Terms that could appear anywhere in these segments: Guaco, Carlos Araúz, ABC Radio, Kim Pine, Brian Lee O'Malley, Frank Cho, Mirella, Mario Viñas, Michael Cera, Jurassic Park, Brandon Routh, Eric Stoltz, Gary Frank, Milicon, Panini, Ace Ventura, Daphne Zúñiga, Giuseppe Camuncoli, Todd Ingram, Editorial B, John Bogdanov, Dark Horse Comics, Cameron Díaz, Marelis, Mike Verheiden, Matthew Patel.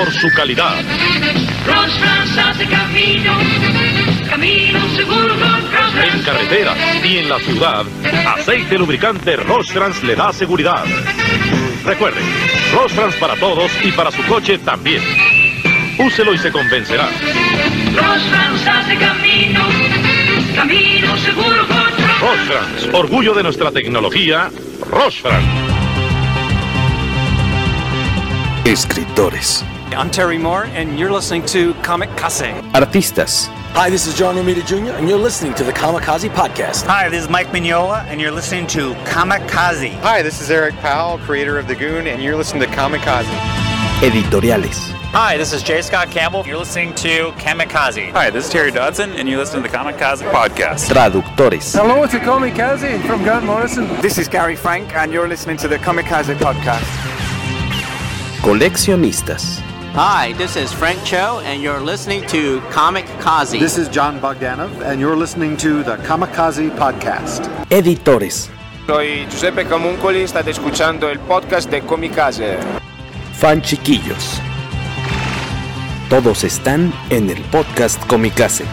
por su calidad. Rostrans hace camino, camino seguro con Rostrans. En carretera y en la ciudad, aceite lubricante Rostrans le da seguridad. Recuerde, Rostrans para todos y para su coche también. Úselo y se convencerá. Rostrans hace camino, camino seguro con Rostrans. Rostrans, orgullo de nuestra tecnología, Rostrans. Escritores. I'm Terry Moore and you're listening to Comikaze. Artistas. Hi, this is John Romita Jr. and you're listening to the Comikaze Podcast. Hi, this is Mike Mignola and you're listening to Comikaze. Hi, this is Eric Powell, creator of The Goon, and you're listening to Comikaze. Editoriales. Hi, this is Jay Scott Campbell. You're listening to Comikaze. Hi, this is Terry Dodson, and you're listening to the Comikaze Podcast. Traductores. Hello, it's Comikaze from Grant Morrison. This is Gary Frank, and you're listening to the Comikaze Podcast. Coleccionistas. Hi, this is Frank Cho and you're listening to Comikaze. This is John Bogdanov and you're listening to the Comikaze Podcast. Editores. Soy Giuseppe Camuncoli, estás escuchando el podcast de Comikaze. Fan chiquillos. Todos están en el podcast Comikaze.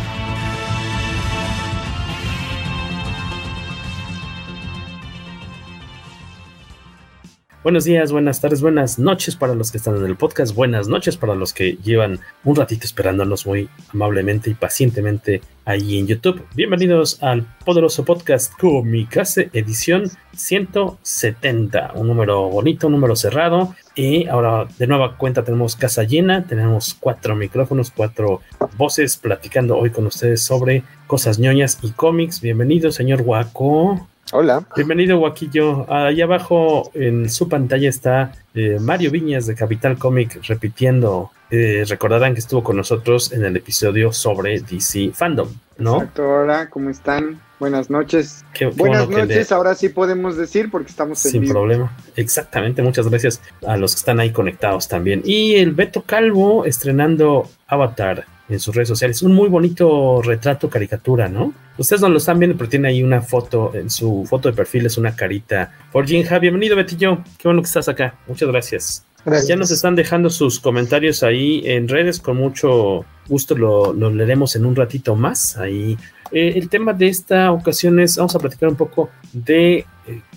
Buenos días, buenas tardes, buenas noches para los que están en el podcast, buenas noches para los que llevan un ratito esperándonos muy amablemente y pacientemente ahí en YouTube. Bienvenidos al poderoso podcast Comikaze, edición 170, un número bonito, un número cerrado. Y ahora de nueva cuenta tenemos casa llena, tenemos 4 micrófonos, 4 voces platicando hoy con ustedes sobre cosas ñoñas y cómics. Bienvenido, señor Guaco. Hola. Bienvenido, Guaquillo. Allá abajo en su pantalla está Mario Viñas de Capital Comic repitiendo. Recordarán que estuvo con nosotros en el episodio sobre DC Fandom, ¿no? Exacto, hola, ¿cómo están? Buenas noches. Buenas noches, ahora sí podemos decir porque estamos en vivo. Sin problema. Exactamente, muchas gracias a los que están ahí conectados también. Y el Beto Calvo estrenando Avatar en sus redes sociales. Un muy bonito retrato, caricatura, ¿no? Ustedes no lo están viendo, pero tiene ahí una foto. En su foto de perfil es una carita. Forginja, bienvenido, Betillo. Qué bueno que estás acá. Muchas gracias. Gracias. Ya nos están dejando sus comentarios ahí en redes. Con mucho gusto lo leeremos en un ratito más. Ahí. El tema de esta ocasión es, vamos a platicar un poco de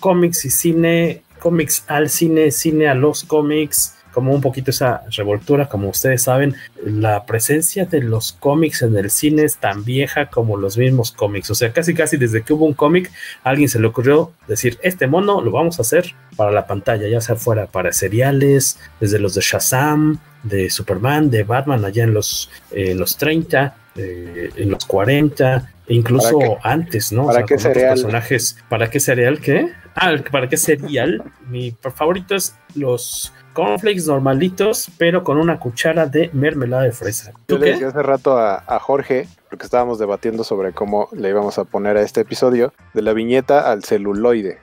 cómics y cine, cómics al cine, cine a los cómics, como un poquito esa revoltura. Como ustedes saben, la presencia de los cómics en el cine es tan vieja como los mismos cómics, o sea, casi desde que hubo un cómic, a alguien se le ocurrió decir, este mono lo vamos a hacer para la pantalla, ya sea fuera para seriales, desde los de Shazam, de Superman, de Batman, allá en los 30, en los 40, incluso antes, ¿no? ¿Para qué serial? Personajes. ¿Para qué serial qué? Ah, ¿para qué serial? Mi favorito es los cornflakes normalitos, pero con una cuchara de mermelada de fresa. Yo le decía hace rato a Jorge, porque estábamos debatiendo sobre cómo le íbamos a poner a este episodio, de la viñeta al celuloide.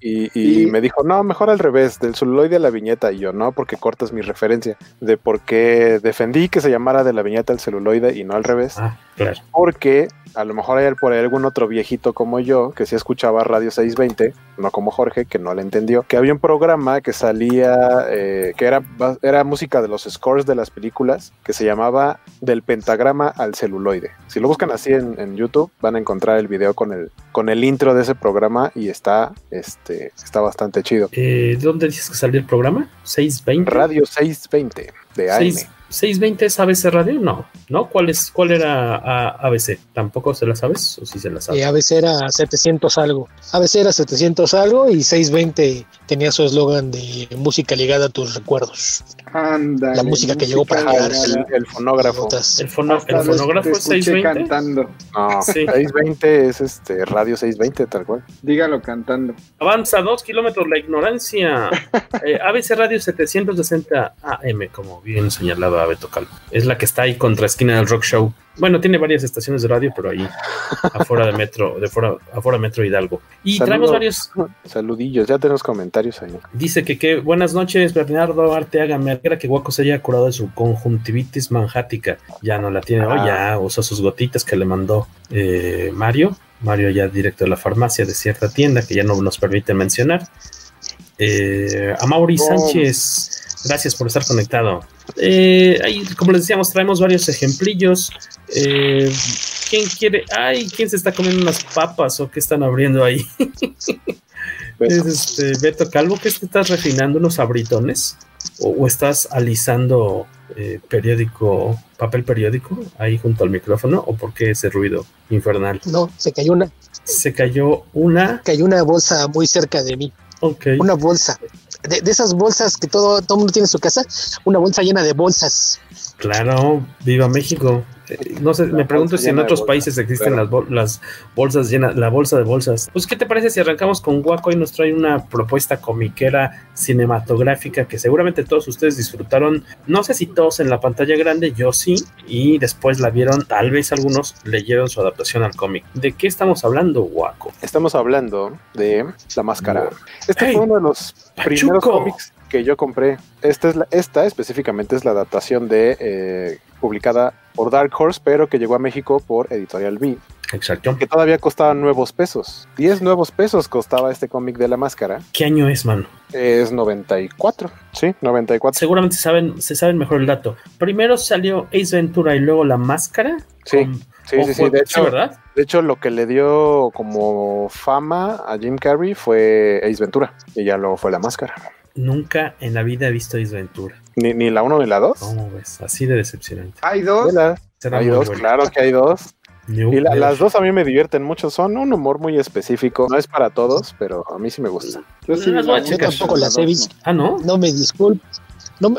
Y me dijo, no, mejor al revés, del celuloide a la viñeta. Y yo, no, porque cortas mi referencia de por qué defendí que se llamara de la viñeta al celuloide y no al revés. Ah, claro. Porque a lo mejor hay por ahí algún otro viejito como yo, que sí escuchaba Radio 620, no como Jorge, que no le entendió, que había un programa que salía, que era música de los scores de las películas, que se llamaba Del Pentagrama al Celuloide. Si lo buscan así en YouTube, van a encontrar el video con el intro de ese programa y está bastante chido. ¿Dónde dices que salió el programa? 620. Radio 620 de AM. 620 es ABC Radio, no, ¿cuál era ABC? ¿Tampoco se la sabes o sí se la sabes? ABC era 700 algo. ABC era 700 algo y 620 tenía su eslogan de música ligada a tus recuerdos. Anda. La música que llegó para llegar el fonógrafo. El fonógrafo es 620 cantando. No, sí. 620 es Radio 620 tal cual. Dígalo cantando. Avanza 2 kilómetros la ignorancia. ABC Radio 760 AM, como bien señalaba a Beto Calvo. Es la que está ahí contra esquina del Rock Show. Bueno, tiene varias estaciones de radio, pero ahí afuera de Metro, afuera Metro Hidalgo. Y traemos varios saludillos, ya tenemos comentarios ahí. Dice que buenas noches, Bernardo Arteaga, me alegra que Guaco se haya curado de su conjuntivitis manjática. Ya no la tiene, ya usó sus gotitas que le mandó Mario ya directo de la farmacia de cierta tienda que ya no nos permite mencionar. A Mauri Sánchez Gracias por estar conectado. Ahí, como les decíamos, traemos varios ejemplillos. ¿Quién quiere? Ay, ¿quién se está comiendo unas papas o qué están abriendo ahí? Es Beto Calvo, ¿qué es que estás refinando unos abritones? ¿O estás alisando periódico, papel periódico ahí junto al micrófono? ¿O por qué ese ruido infernal? No, se cayó una. Se cayó una. Cayó una bolsa muy cerca de mí. Okay. Una bolsa. De esas bolsas que todo mundo tiene en su casa, una bolsa llena de bolsas. Claro, viva México. No sé, me pregunto si en otros países existen las bolsas llenas, la bolsa de bolsas. Pues, ¿qué te parece si arrancamos con Guaco y nos trae una propuesta comiquera cinematográfica que seguramente todos ustedes disfrutaron? No sé si todos en la pantalla grande, yo sí, y después la vieron, tal vez algunos leyeron su adaptación al cómic. ¿De qué estamos hablando, Guaco? Estamos hablando de La Máscara. Este fue uno de los primeros cómics que yo compré. Esta específicamente es la adaptación de publicada por Dark Horse, pero que llegó a México por Editorial B. Exacto. Que todavía costaba $9. 10 nuevos pesos costaba este cómic de La Máscara. ¿Qué año es, mano? Es 94, sí, 94. Seguramente se saben mejor el dato. Primero salió Ace Ventura y luego La Máscara. Sí, sí, de hecho, ¿verdad? De hecho, lo que le dio como fama a Jim Carrey fue Ace Ventura y ya luego fue La Máscara. Nunca en la vida he visto Ace Ventura. ¿Ni la 1 ni la 2? ¿Cómo ves? Así de decepcionante. ¿Hay dos? Hay dos, bueno. Claro que hay dos. Y las dos a mí me divierten mucho. Son un humor muy específico. No es para todos, pero a mí sí me gusta. Yo tampoco las he visto. Ah, ¿no? No me disculpes. No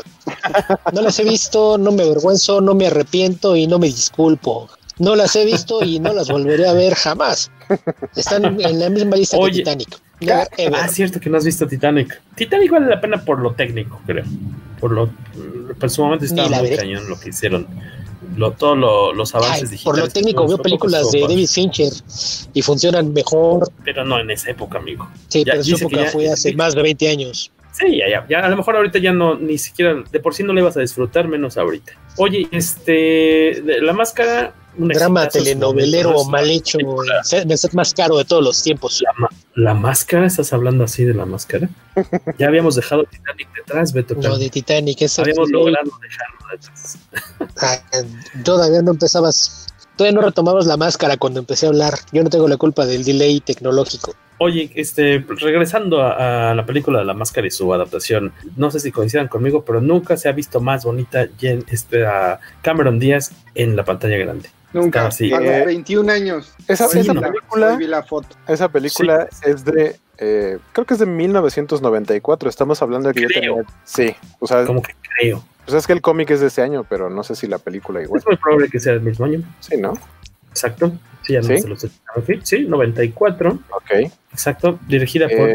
las he visto, no me avergüenzo, no me arrepiento y no me disculpo. No las he visto y no las volveré a ver jamás. Están en la misma lista que Titanic. Es cierto que no has visto Titanic. Titanic vale la pena por lo técnico, creo. Por su momento estaba muy cañón lo que hicieron. Los avances digitales. Por lo técnico veo películas de David Fincher y funcionan mejor. Pero no en esa época, amigo. Sí, pero esa época fue hace más de 20 años. Sí, ya, a lo mejor ahorita ya no, ni siquiera, de por sí no le vas a disfrutar, menos ahorita. Oye, La Máscara, un drama telenovelero mal hecho, más caro de todos los tiempos. ¿La Máscara? ¿Estás hablando así de La Máscara? Ya habíamos dejado Titanic detrás, Beto. No, de Titanic, eso habíamos logrado dejarlo detrás. Todavía no empezabas, todavía no retomabas La Máscara cuando empecé a hablar. Yo no tengo la culpa del delay tecnológico. Oye, regresando a la película de La Máscara y su adaptación, no sé si coincidan conmigo, pero nunca se ha visto más bonita a Cameron Díaz en la pantalla grande. Nunca, así, a los 21 años. Esa película sí. Es de, creo que es de 1994, estamos hablando de que creo. Ya tenía... Sí, o sea... Como que creo. Pues es que el cómic es de ese año, pero no sé si la película igual. Es muy probable que sea del mismo año. Sí, ¿no? Exacto. Sí, ya no ¿sí? Se los he hecho. Sí, 94. Ok. Exacto, dirigida por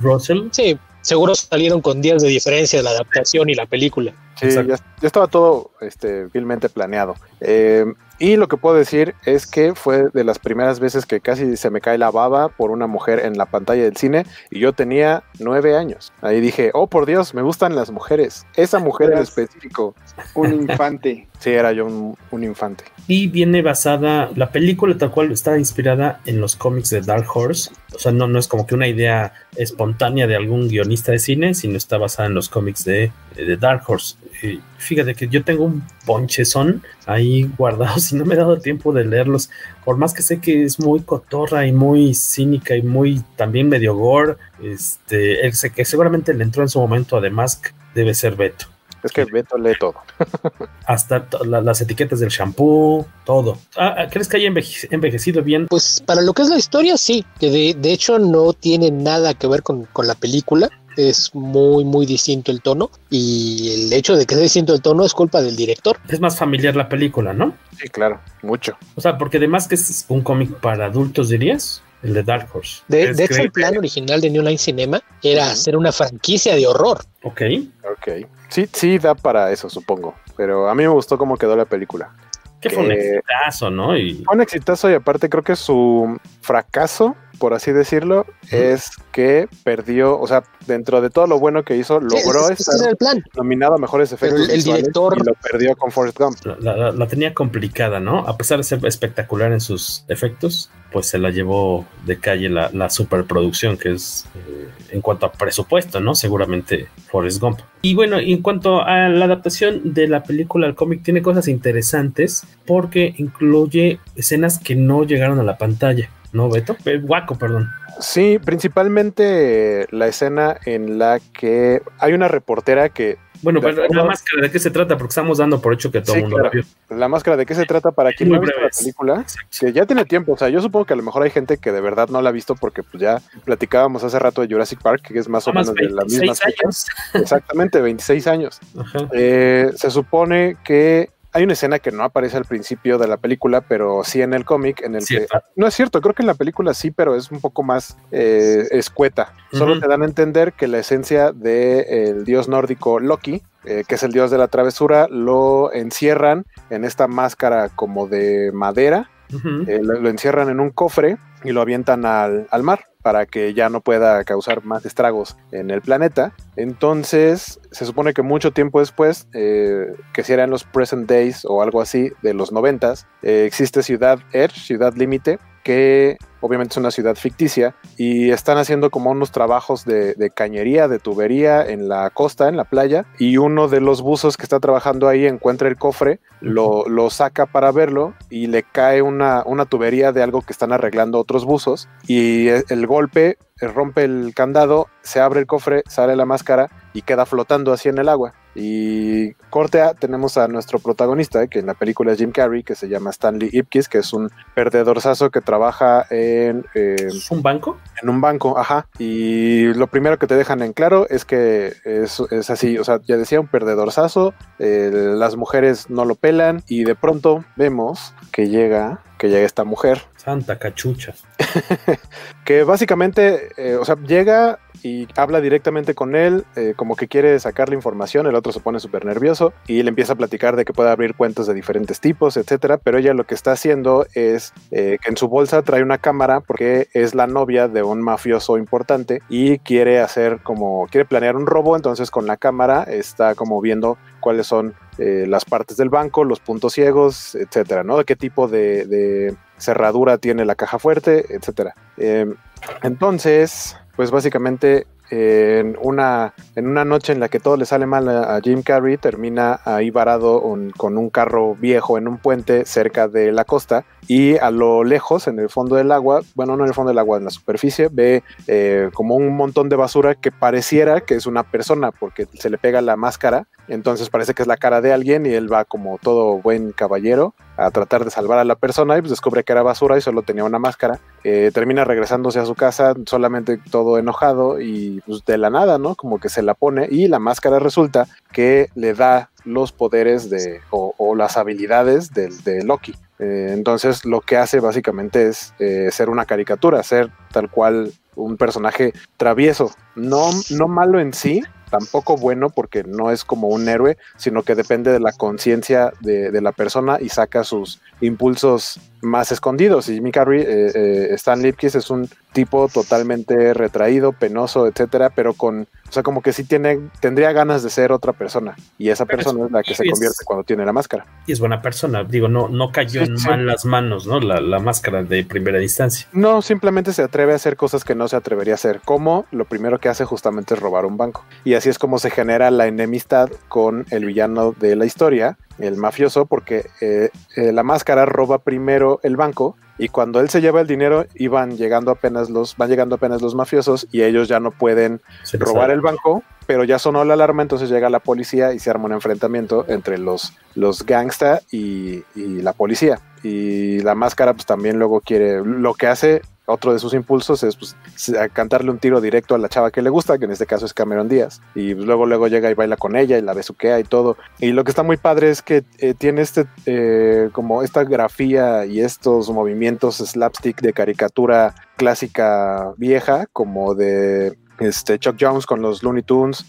Russell. Sí, seguro salieron con días de diferencia de la adaptación y la película. Sí, ya estaba todo vilmente planeado. Y lo que puedo decir es que fue de las primeras veces que casi se me cae la baba por una mujer en la pantalla del cine, y yo tenía 9 años. Ahí dije, oh por Dios, me gustan las mujeres. Esa mujer en específico. Un infante. Sí, era yo un infante. Y viene basada, la película tal cual está inspirada en los cómics de Dark Horse. O sea, no es como que una idea espontánea de algún guionista de cine, sino está basada en los cómics de Dark Horse. Fíjate que yo tengo un ponchezón ahí guardado, si no me he dado tiempo de leerlos, por más que sé que es muy cotorra y muy cínica y muy también medio gore, que seguramente le entró en su momento, además debe ser Beto. Es que Beto lee todo. Hasta las etiquetas del shampoo, todo. ¿Crees que haya envejecido bien? Pues para lo que es la historia, sí, que de hecho no tiene nada que ver con la película. Es muy, muy distinto el tono, y el hecho de que sea distinto el tono es culpa del director. Es más familiar la película, ¿no? Sí, claro, mucho. O sea, porque además que es un cómic para adultos, dirías, el de Dark Horse. De hecho, el plan original de New Line Cinema era hacer una franquicia de horror. Ok. Sí, da para eso, supongo. Pero a mí me gustó cómo quedó la película. Que fue un exitazo, ¿no? Fue un exitazo, y aparte creo que su fracaso por así decirlo, es que perdió, o sea, dentro de todo lo bueno que hizo, logró estar nominado a mejores efectos visuales, el director, y lo perdió con Forrest Gump. La tenía complicada, ¿no? A pesar de ser espectacular en sus efectos, pues se la llevó de calle la superproducción que es, en cuanto a presupuesto, ¿no? Seguramente Forrest Gump. Y bueno, en cuanto a la adaptación de la película al cómic, tiene cosas interesantes porque incluye escenas que no llegaron a la pantalla, ¿no, Beto? Guaco, perdón. Sí, principalmente la escena en la que hay una reportera que... Bueno, pero la máscara, ¿de qué se trata? Porque estamos dando por hecho que todo el mundo la vio. La máscara, ¿de qué se trata? Para quien no ha visto la película, que ya tiene tiempo. O sea, yo supongo que a lo mejor hay gente que de verdad no la ha visto porque pues, ya platicábamos hace rato de Jurassic Park, que es más o menos de la misma fecha. Exactamente, 26 años. Ajá. Se supone que hay una escena que no aparece al principio de la película, pero sí en el cómic, en el que... No es cierto, creo que en la película sí, pero es un poco más escueta. Solo te dan a entender que la esencia del dios nórdico Loki, que es el dios de la travesura, lo encierran en esta máscara como de madera, lo encierran en un cofre y lo avientan al mar, para que ya no pueda causar más estragos en el planeta. Entonces, se supone que mucho tiempo después, que si eran los present days o algo así, de los 90s, existe Ciudad Edge, Ciudad Límite, que obviamente es una ciudad ficticia, y están haciendo como unos trabajos de cañería, de tubería en la costa, en la playa, y uno de los buzos que está trabajando ahí encuentra el cofre, lo saca para verlo y le cae una tubería de algo que están arreglando otros buzos, y el golpe rompe el candado, se abre el cofre, sale la máscara y queda flotando así en el agua. Y corte A, tenemos a nuestro protagonista, que en la película es Jim Carrey, que se llama Stanley Ipkiss, que es un perdedorzazo que trabaja en... ¿un banco? En un banco, ajá. Y lo primero que te dejan en claro es que es así, o sea, ya decía, un perdedorzazo, las mujeres no lo pelan, y de pronto vemos que llega esta mujer. Santa cachucha. Que básicamente, o sea, llega y habla directamente con él, como que quiere sacarle información, el otro se pone súper nervioso y le empieza a platicar de que puede abrir cuentas de diferentes tipos, etcétera, pero ella lo que está haciendo es que en su bolsa trae una cámara porque es la novia de un mafioso importante y quiere hacer como, quiere planear un robo, entonces con la cámara está como viendo cuáles son las partes del banco, los puntos ciegos, etcétera, ¿no? De qué tipo de cerradura tiene la caja fuerte, etcétera. Entonces, pues básicamente en una noche en la que todo le sale mal a Jim Carrey, termina ahí varado con un carro viejo en un puente cerca de la costa, y a lo lejos, en el fondo del agua, bueno, no en el fondo del agua, en la superficie, ve como un montón de basura que pareciera que es una persona, porque se le pega la máscara, entonces parece que es la cara de alguien, y él va como todo buen caballero a tratar de salvar a la persona, y pues descubre que era basura y solo tenía una máscara. Termina regresándose a su casa solamente todo enojado, y pues de la nada, ¿no? Como que se la pone y la máscara resulta que le da los poderes o las habilidades de Loki. Entonces lo que hace básicamente es ser una caricatura, ser tal cual un personaje travieso, no malo en sí, tampoco bueno porque no es como un héroe, sino que depende de la conciencia de la persona y saca sus impulsos más escondidos. Y Jim Carrey, Stan Lipkiss, es un tipo totalmente retraído, penoso, etcétera, pero con, o sea, como que sí tendría ganas de ser otra persona, y esa persona es la que se convierte cuando tiene la máscara. Y es buena persona, digo, no cayó en malas manos, ¿no? La máscara de primera instancia. No, simplemente se atreve a hacer cosas que no se atrevería a hacer, como lo primero que hace justamente es robar un banco. Y así es como se genera la enemistad con el villano de la historia, el mafioso, porque la máscara roba primero el banco, y cuando él se lleva el dinero van llegando apenas los mafiosos, y ellos ya no pueden robar el banco, pero ya sonó la alarma, entonces llega la policía y se arma un enfrentamiento entre los gangsta y la policía. Y la máscara pues también luego quiere, lo que hace, otro de sus impulsos es pues, cantarle un tiro directo a la chava que le gusta, que en este caso es Cameron Díaz, y luego llega y baila con ella y la besuquea y todo. Y lo que está muy padre es que tiene como esta grafía y estos movimientos slapstick de caricatura clásica vieja, como de Chuck Jones con los Looney Tunes,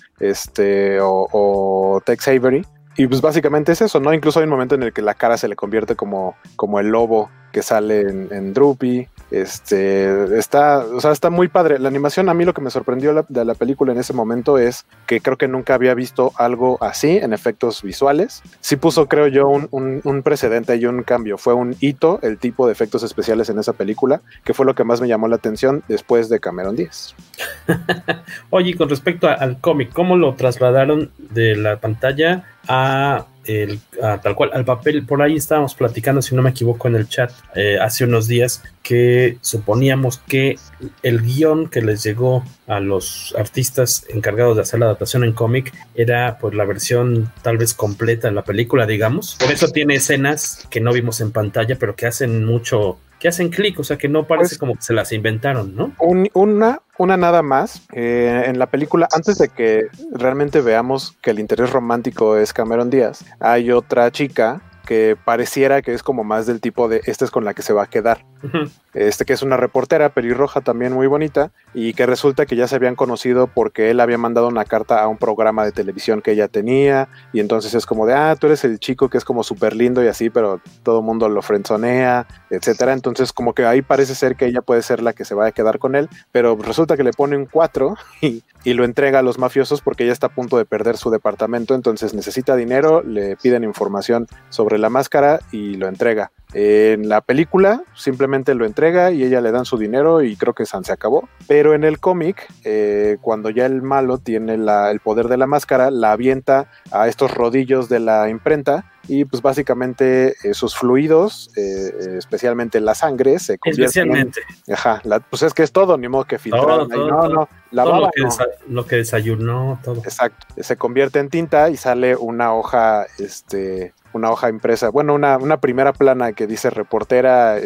o Tex Avery. Y pues básicamente es eso, ¿no? Incluso hay un momento en el que la cara se le convierte como el lobo que sale en Droopy. Está muy padre. La animación, a mí lo que me sorprendió de la película en ese momento es que creo que nunca había visto algo así en efectos visuales. Sí puso, creo yo, un precedente y un cambio. Fue un hito el tipo de efectos especiales en esa película, que fue lo que más me llamó la atención después de Cameron Díaz. Oye, y con respecto al cómic, ¿cómo lo trasladaron de la pantalla a tal cual, al papel? Por ahí estábamos platicando, si no me equivoco, en el chat hace unos días, que suponíamos que el guión que les llegó a los artistas encargados de hacer la adaptación en cómic era, pues, la versión tal vez completa de la película, digamos. Por eso tiene escenas que no vimos en pantalla, pero que hacen mucho, que hacen clic, o sea, que no parece, pues, como que se las inventaron, ¿no? Una nada más, en la película, antes de que realmente veamos que el interés romántico es Cameron Díaz, hay otra chica que pareciera que es como más del tipo de esta es con la que se va a quedar. Uh-huh. Que es una reportera pelirroja también muy bonita, y que resulta que ya se habían conocido porque él había mandado una carta a un programa de televisión que ella tenía, y entonces es como de, tú eres el chico que es como súper lindo y así, pero todo el mundo lo frenzonea, etcétera. Entonces como que ahí parece ser que ella puede ser la que se va a quedar con él, pero resulta que le pone un 4 y lo entrega a los mafiosos porque ella está a punto de perder su departamento, entonces necesita dinero, le piden información sobre la máscara y lo entrega. En la película simplemente lo entrega y ella le dan su dinero y creo que se acabó, pero en el cómic cuando ya el malo tiene el poder de la máscara, la avienta a estos rodillos de la imprenta y pues básicamente sus fluidos, especialmente la sangre, se convierten en... pues es que es todo, ni modo que filtraron todo, lo que desayunó, todo. Exacto, se convierte en tinta y sale una hoja, una hoja impresa, bueno, una primera plana que dice reportera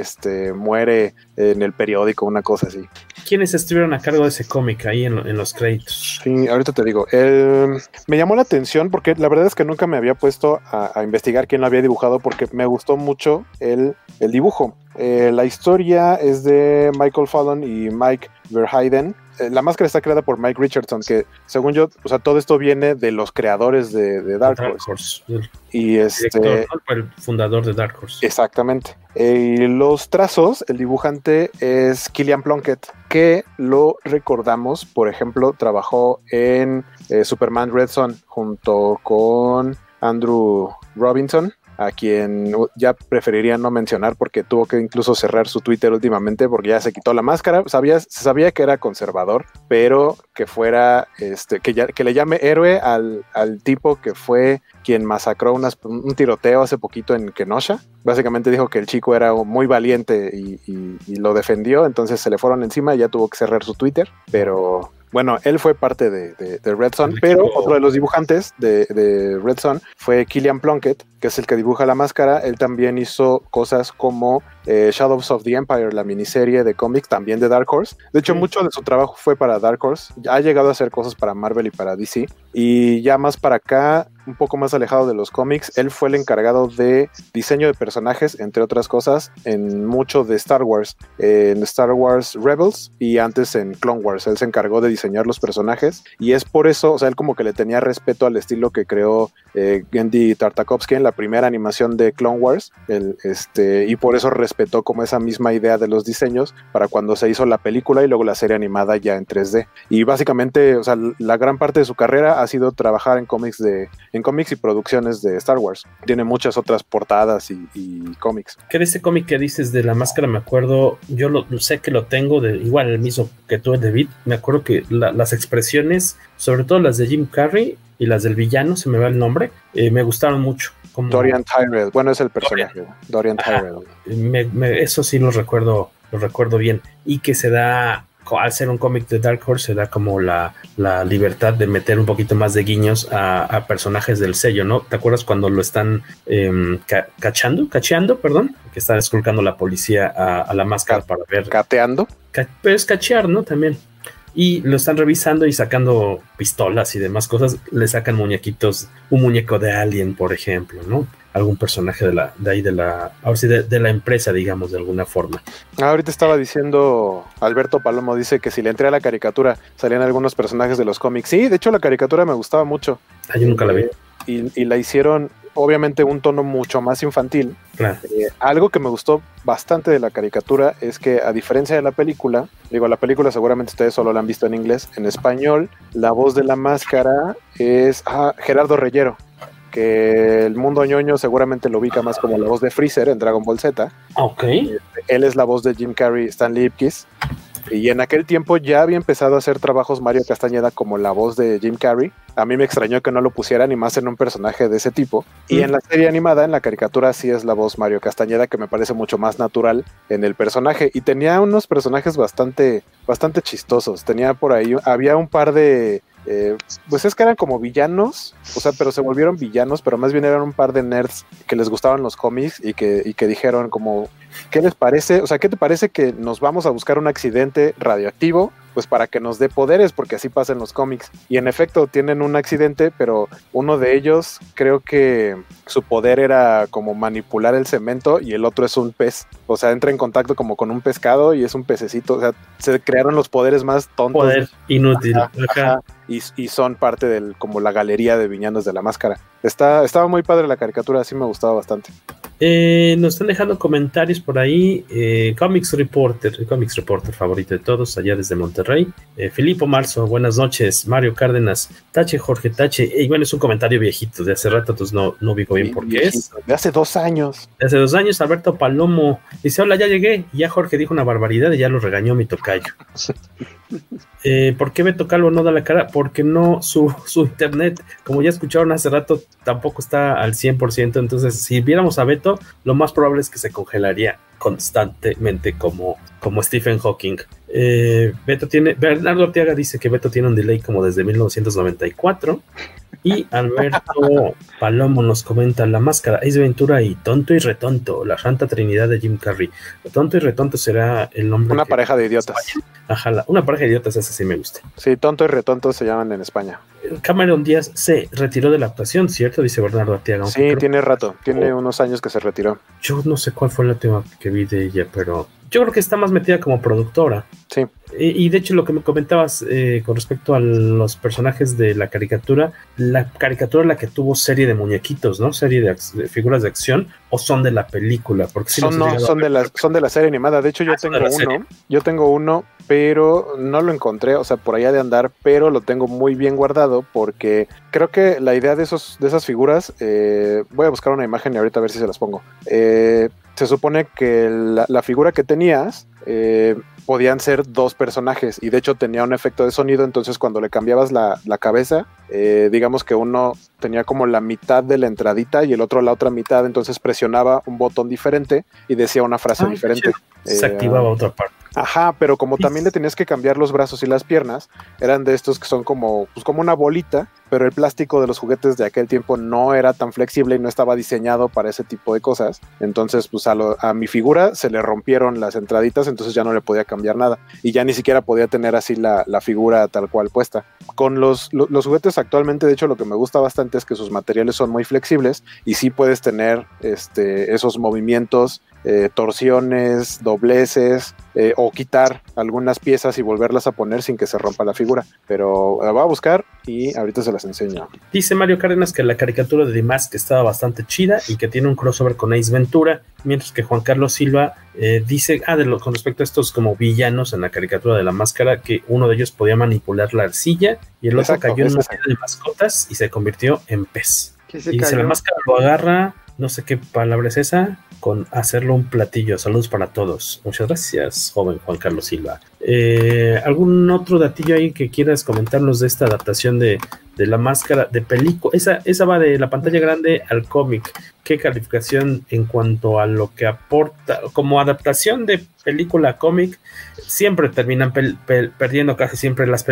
muere en el periódico, una cosa así. ¿Quiénes estuvieron a cargo de ese cómic ahí en los créditos? Sí, ahorita te digo. Me llamó la atención porque la verdad es que nunca me había puesto a investigar quién lo había dibujado, porque me gustó mucho el dibujo. La historia es de Michael Fallon y Mike Verheiden. La máscara está creada por Mike Richardson, que según yo, o sea, todo esto viene de los creadores de Dark Horse. Y director, el fundador de Dark Horse. Exactamente. Y los trazos, el dibujante es Killian Plunkett, que lo recordamos, por ejemplo, trabajó en Superman Red Son junto con Andrew Robinson, a quien ya preferiría no mencionar porque tuvo que incluso cerrar su Twitter últimamente porque ya se quitó la máscara. Se sabía que era conservador, pero que fuera que le llame héroe al tipo que fue quien masacró un tiroteo hace poquito en Kenosha. Básicamente dijo que el chico era muy valiente y lo defendió, entonces se le fueron encima y ya tuvo que cerrar su Twitter, pero... Bueno, él fue parte de Red Son, pero otro de los dibujantes de Red Son fue Killian Plunkett, que es el que dibuja la máscara. Él también hizo cosas como Shadows of the Empire, la miniserie de cómics, también de Dark Horse. De hecho, mucho de su trabajo fue para Dark Horse. Ha llegado a hacer cosas para Marvel y para DC. Y ya más para acá, un poco más alejado de los cómics, él fue el encargado de diseño de personajes, entre otras cosas, en mucho de Star Wars, en Star Wars Rebels y antes en Clone Wars. Él se encargó de diseñar los personajes y es por eso, o sea, él como que le tenía respeto al estilo que creó Genndy Tartakovsky en la primera animación de Clone Wars, y por eso respetó como esa misma idea de los diseños para cuando se hizo la película y luego la serie animada ya en 3D. Y básicamente, o sea, la gran parte de su carrera ha sido trabajar en cómics y producciones de Star Wars. Tiene muchas otras portadas y cómics. ¿Qué de ese cómic que dices de la máscara? Me acuerdo, yo sé que lo tengo, igual el mismo que tú, el de Beat. Me acuerdo que las expresiones, sobre todo las de Jim Carrey y las del villano, se me va el nombre, me gustaron mucho. Como Dorian Tyrell, bueno, es el personaje. Dorian Tyrell. Eso sí lo recuerdo bien. Y que se da... Al ser un cómic de Dark Horse se da como la libertad de meter un poquito más de guiños a personajes del sello, ¿no? ¿Te acuerdas cuando lo están cacheando, que están esculcando la policía a la máscara para ver? ¿Cateando? Pero es cachear, ¿no? También. Y lo están revisando y sacando pistolas y demás cosas. Le sacan muñequitos, un muñeco de Alien, por ejemplo, ¿no? Algún personaje de la empresa, digamos, de alguna forma. Ahorita estaba diciendo Alberto Palomo, dice que si le entré a la caricatura salían algunos personajes de los cómics. Sí, de hecho la caricatura me gustaba mucho. Yo nunca la vi. Y la hicieron, obviamente un tono mucho más infantil. Claro. Algo que me gustó bastante de la caricatura es que, a diferencia de la película, digo, la película seguramente ustedes solo la han visto en inglés, en español la voz de la máscara es Gerardo Reyero, que el mundo ñoño seguramente lo ubica más como la voz de Freezer en Dragon Ball Z. Okay. Él es la voz de Jim Carrey, Stanley Ipkiss. Y en aquel tiempo ya había empezado a hacer trabajos Mario Castañeda como la voz de Jim Carrey. A mí me extrañó que no lo pusieran, y más en un personaje de ese tipo. Y en la serie animada, en la caricatura, sí es la voz Mario Castañeda, que me parece mucho más natural en el personaje. Y tenía unos personajes bastante chistosos. Tenía por ahí, había un par de... pues es que eran como villanos, o sea, pero se volvieron villanos, pero más bien eran un par de nerds que les gustaban los cómics y que dijeron como, ¿qué les parece? O sea, ¿qué te parece que nos vamos a buscar un accidente radioactivo? Pues para que nos dé poderes, porque así pasa en los cómics. Y en efecto, tienen un accidente, pero uno de ellos, creo que su poder era como manipular el cemento, y el otro es un pez. O sea, entra en contacto como con un pescado y es un pececito. O sea, se crearon los poderes más tontos. Poder inútil. Ajá. Y son parte del, como la galería de viñanos de la máscara. Estaba muy padre la caricatura, así me gustaba bastante. Nos están dejando comentarios por ahí. Comics Reporter favorito de todos, allá desde Monterrey. Filipo Marzo, buenas noches. Mario Cárdenas, Tache, Jorge Tache. Y bueno, es un comentario viejito de hace rato, entonces no digo bien por qué es. De hace 2 años. De hace 2 años, Alberto Palomo dice: hola, ya llegué. Y ya Jorge dijo una barbaridad y ya lo regañó mi tocayo. ¿Por qué Beto Calvo no da la cara? Porque no, su internet, como ya escucharon hace rato, tampoco está al 100%. Entonces, si viéramos a Beto, lo más probable es que se congelaría constantemente como Stephen Hawking. Bernardo Arteaga dice que Beto tiene un delay como desde 1994. Y Alberto Palomo nos comenta: la máscara, Ace Ventura y Tonto y Retonto, la santa trinidad de Jim Carrey. Tonto y Retonto será el nombre. Una pareja de idiotas. Ajá, una pareja de idiotas, esa sí me gusta. Sí, Tonto y Retonto se llaman en España. Cameron Díaz se retiró de la actuación, ¿cierto? Dice Bernardo Arteaga. Sí, tiene rato, tiene unos años que se retiró. Yo no sé cuál fue la última que vi de ella, pero... yo creo que está más metida como productora. Sí. Y de hecho, lo que me comentabas con respecto a los personajes de la caricatura es la que tuvo serie de muñequitos, ¿no? Serie de figuras de acción, o son de la película. Porque si son de la serie animada. De hecho, yo tengo uno. Serie. Yo tengo uno, pero no lo encontré, o sea, por allá de andar, pero lo tengo muy bien guardado, porque creo que la idea de esas figuras, voy a buscar una imagen y ahorita a ver si se las pongo. Se supone que la figura que tenías podían ser 2 personajes, y de hecho tenía un efecto de sonido, entonces cuando le cambiabas la cabeza, digamos que uno tenía como la mitad de la entradita y el otro la otra mitad, entonces presionaba un botón diferente y decía una frase diferente. Se activaba otra parte. Ajá, pero como también le tenías que cambiar los brazos y las piernas, eran de estos que son como una bolita, pero el plástico de los juguetes de aquel tiempo no era tan flexible y no estaba diseñado para ese tipo de cosas. Entonces, pues a mi figura se le rompieron las entraditas, entonces ya no le podía cambiar nada y ya ni siquiera podía tener así la figura tal cual puesta. Con los juguetes actualmente, de hecho, lo que me gusta bastante es que sus materiales son muy flexibles y sí puedes tener esos movimientos, torsiones, dobleces, o quitar algunas piezas y volverlas a poner sin que se rompa la figura. Pero la voy a buscar y ahorita se las enseño. Dice Mario Cárdenas que la caricatura de Dimas que estaba bastante chida y que tiene un crossover con Ace Ventura, mientras que Juan Carlos Silva dice, con respecto a estos como villanos en la caricatura de la máscara, que uno de ellos podía manipular la arcilla y el otro cayó en una serie de mascotas y se convirtió en pez. Y dice, la máscara lo agarra, no sé qué palabra es esa, con hacerlo un platillo. Saludos para todos. Muchas gracias, joven Juan Carlos Silva. ¿Algún otro datillo ahí que quieras comentarnos de esta adaptación de la máscara de película? Esa va de la pantalla grande al cómic. ¿Qué calificación en cuanto a lo que aporta? Como adaptación de película a cómic, siempre terminan perdiendo casi siempre las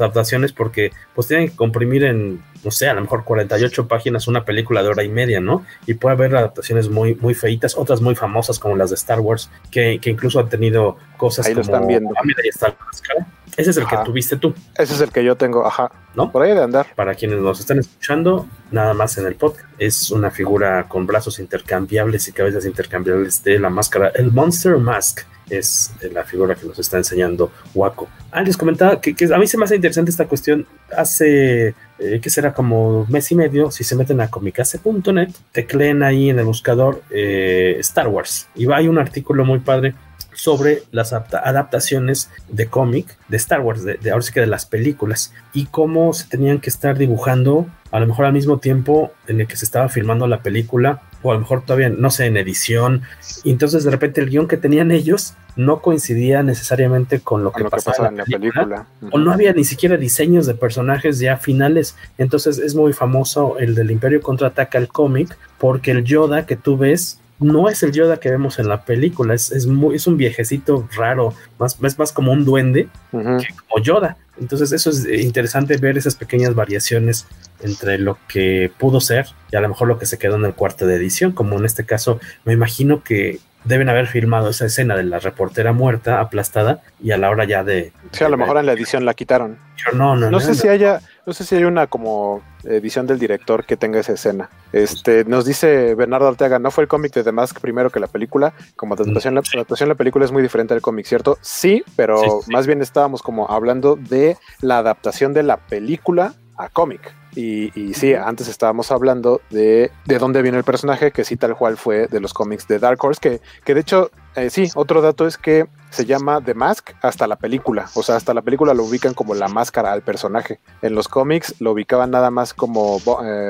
adaptaciones, porque pues tienen que comprimir en, no sé, a lo mejor 48 páginas una película de 1.5 horas, ¿no? Y puede haber adaptaciones muy, muy feitas, otras muy famosas como las de Star Wars, que incluso han tenido cosas ahí como... Lo están viendo. Mira, ahí está la máscara. Ese es el que tuviste tú. Ese es el que yo tengo, ajá. ¿No? Por ahí de andar. Para quienes nos están escuchando, nada más en el podcast, es una figura con brazos intercambiables y cabezas intercambiables de la máscara. El Monster Mask es la figura que nos está enseñando Guaco. Les comentaba que a mí se me hace interesante esta cuestión. Hace que será como mes y medio, si se meten a comikaze.net, tecleen ahí en el buscador Star Wars, y hay un artículo muy padre sobre las adaptaciones de cómic de Star Wars, de ahora sí que de las películas, y cómo se tenían que estar dibujando a lo mejor al mismo tiempo en el que se estaba filmando la película, o a lo mejor todavía, no sé, en edición. Y entonces de repente el guión que tenían ellos no coincidía necesariamente con lo que pasaba en la película. Uh-huh. O no había ni siquiera diseños de personajes ya finales. Entonces es muy famoso el del Imperio Contraataca, el cómic, porque el Yoda que tú ves no es el Yoda que vemos en la película, es un viejecito raro, es más como un duende, uh-huh, que como Yoda. Entonces eso es interesante, ver esas pequeñas variaciones entre lo que pudo ser y a lo mejor lo que se quedó en el cuarto de edición, como en este caso. Me imagino que deben haber filmado esa escena de la reportera muerta, aplastada, y a la hora ya de... Sí, a lo mejor en la edición la quitaron. No sé si hay una como edición del director que tenga esa escena. Nos dice Bernardo Arteaga, ¿no fue el cómic de The Mask primero que la película? Como adaptación, sí. La adaptación de la película es muy diferente al cómic, ¿cierto? Sí, pero sí. Más bien estábamos como hablando de la adaptación de la película a cómic. Y sí, antes estábamos hablando de dónde viene el personaje, que sí, tal cual fue de los cómics de Dark Horse, que de hecho, sí, otro dato es que se llama The Mask hasta la película. O sea, hasta la película lo ubican como la máscara al personaje. En los cómics lo ubicaban nada más como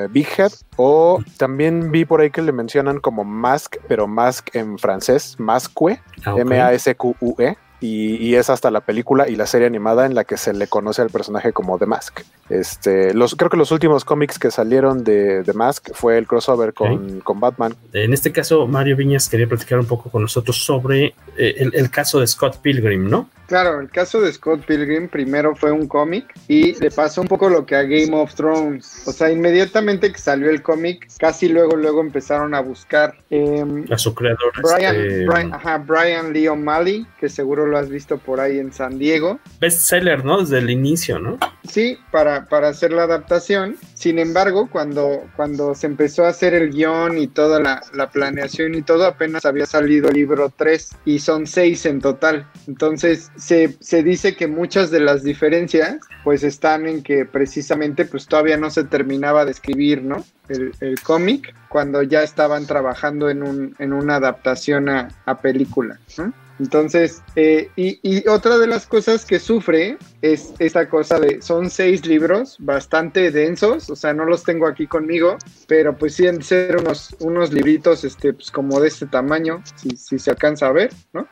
Big Head, o también vi por ahí que le mencionan como Mask, pero Mask en francés, Masque, okay. M-A-S-Q-U-E. Y es hasta la película y la serie animada en la que se le conoce al personaje como The Mask. Creo que los últimos cómics que salieron de The Mask fue el crossover con Batman. En este caso, Mario Viñas quería platicar un poco con nosotros sobre el caso de Scott Pilgrim, ¿no? Claro, el caso de Scott Pilgrim primero fue un cómic y le pasó un poco lo que a Game of Thrones. O sea, inmediatamente que salió el cómic, casi luego empezaron a buscar a su creador. Brian Lee O'Malley, que seguro lo has visto por ahí en San Diego. Bestseller, ¿no? Desde el inicio, ¿no? Sí, para hacer la adaptación. Sin embargo, cuando se empezó a hacer el guión y toda la planeación y todo, apenas había salido el libro 3 y son 6 en total. Entonces, se dice que muchas de las diferencias pues están en que precisamente pues todavía no se terminaba de escribir, ¿no?, el cómic, cuando ya estaban trabajando en una adaptación a película, ¿no? Entonces, y otra de las cosas que sufre es esta cosa de, son 6 libros bastante densos, o sea, no los tengo aquí conmigo, pero pues sí han de ser unos libritos, pues como de este tamaño, si se alcanza a ver, ¿no?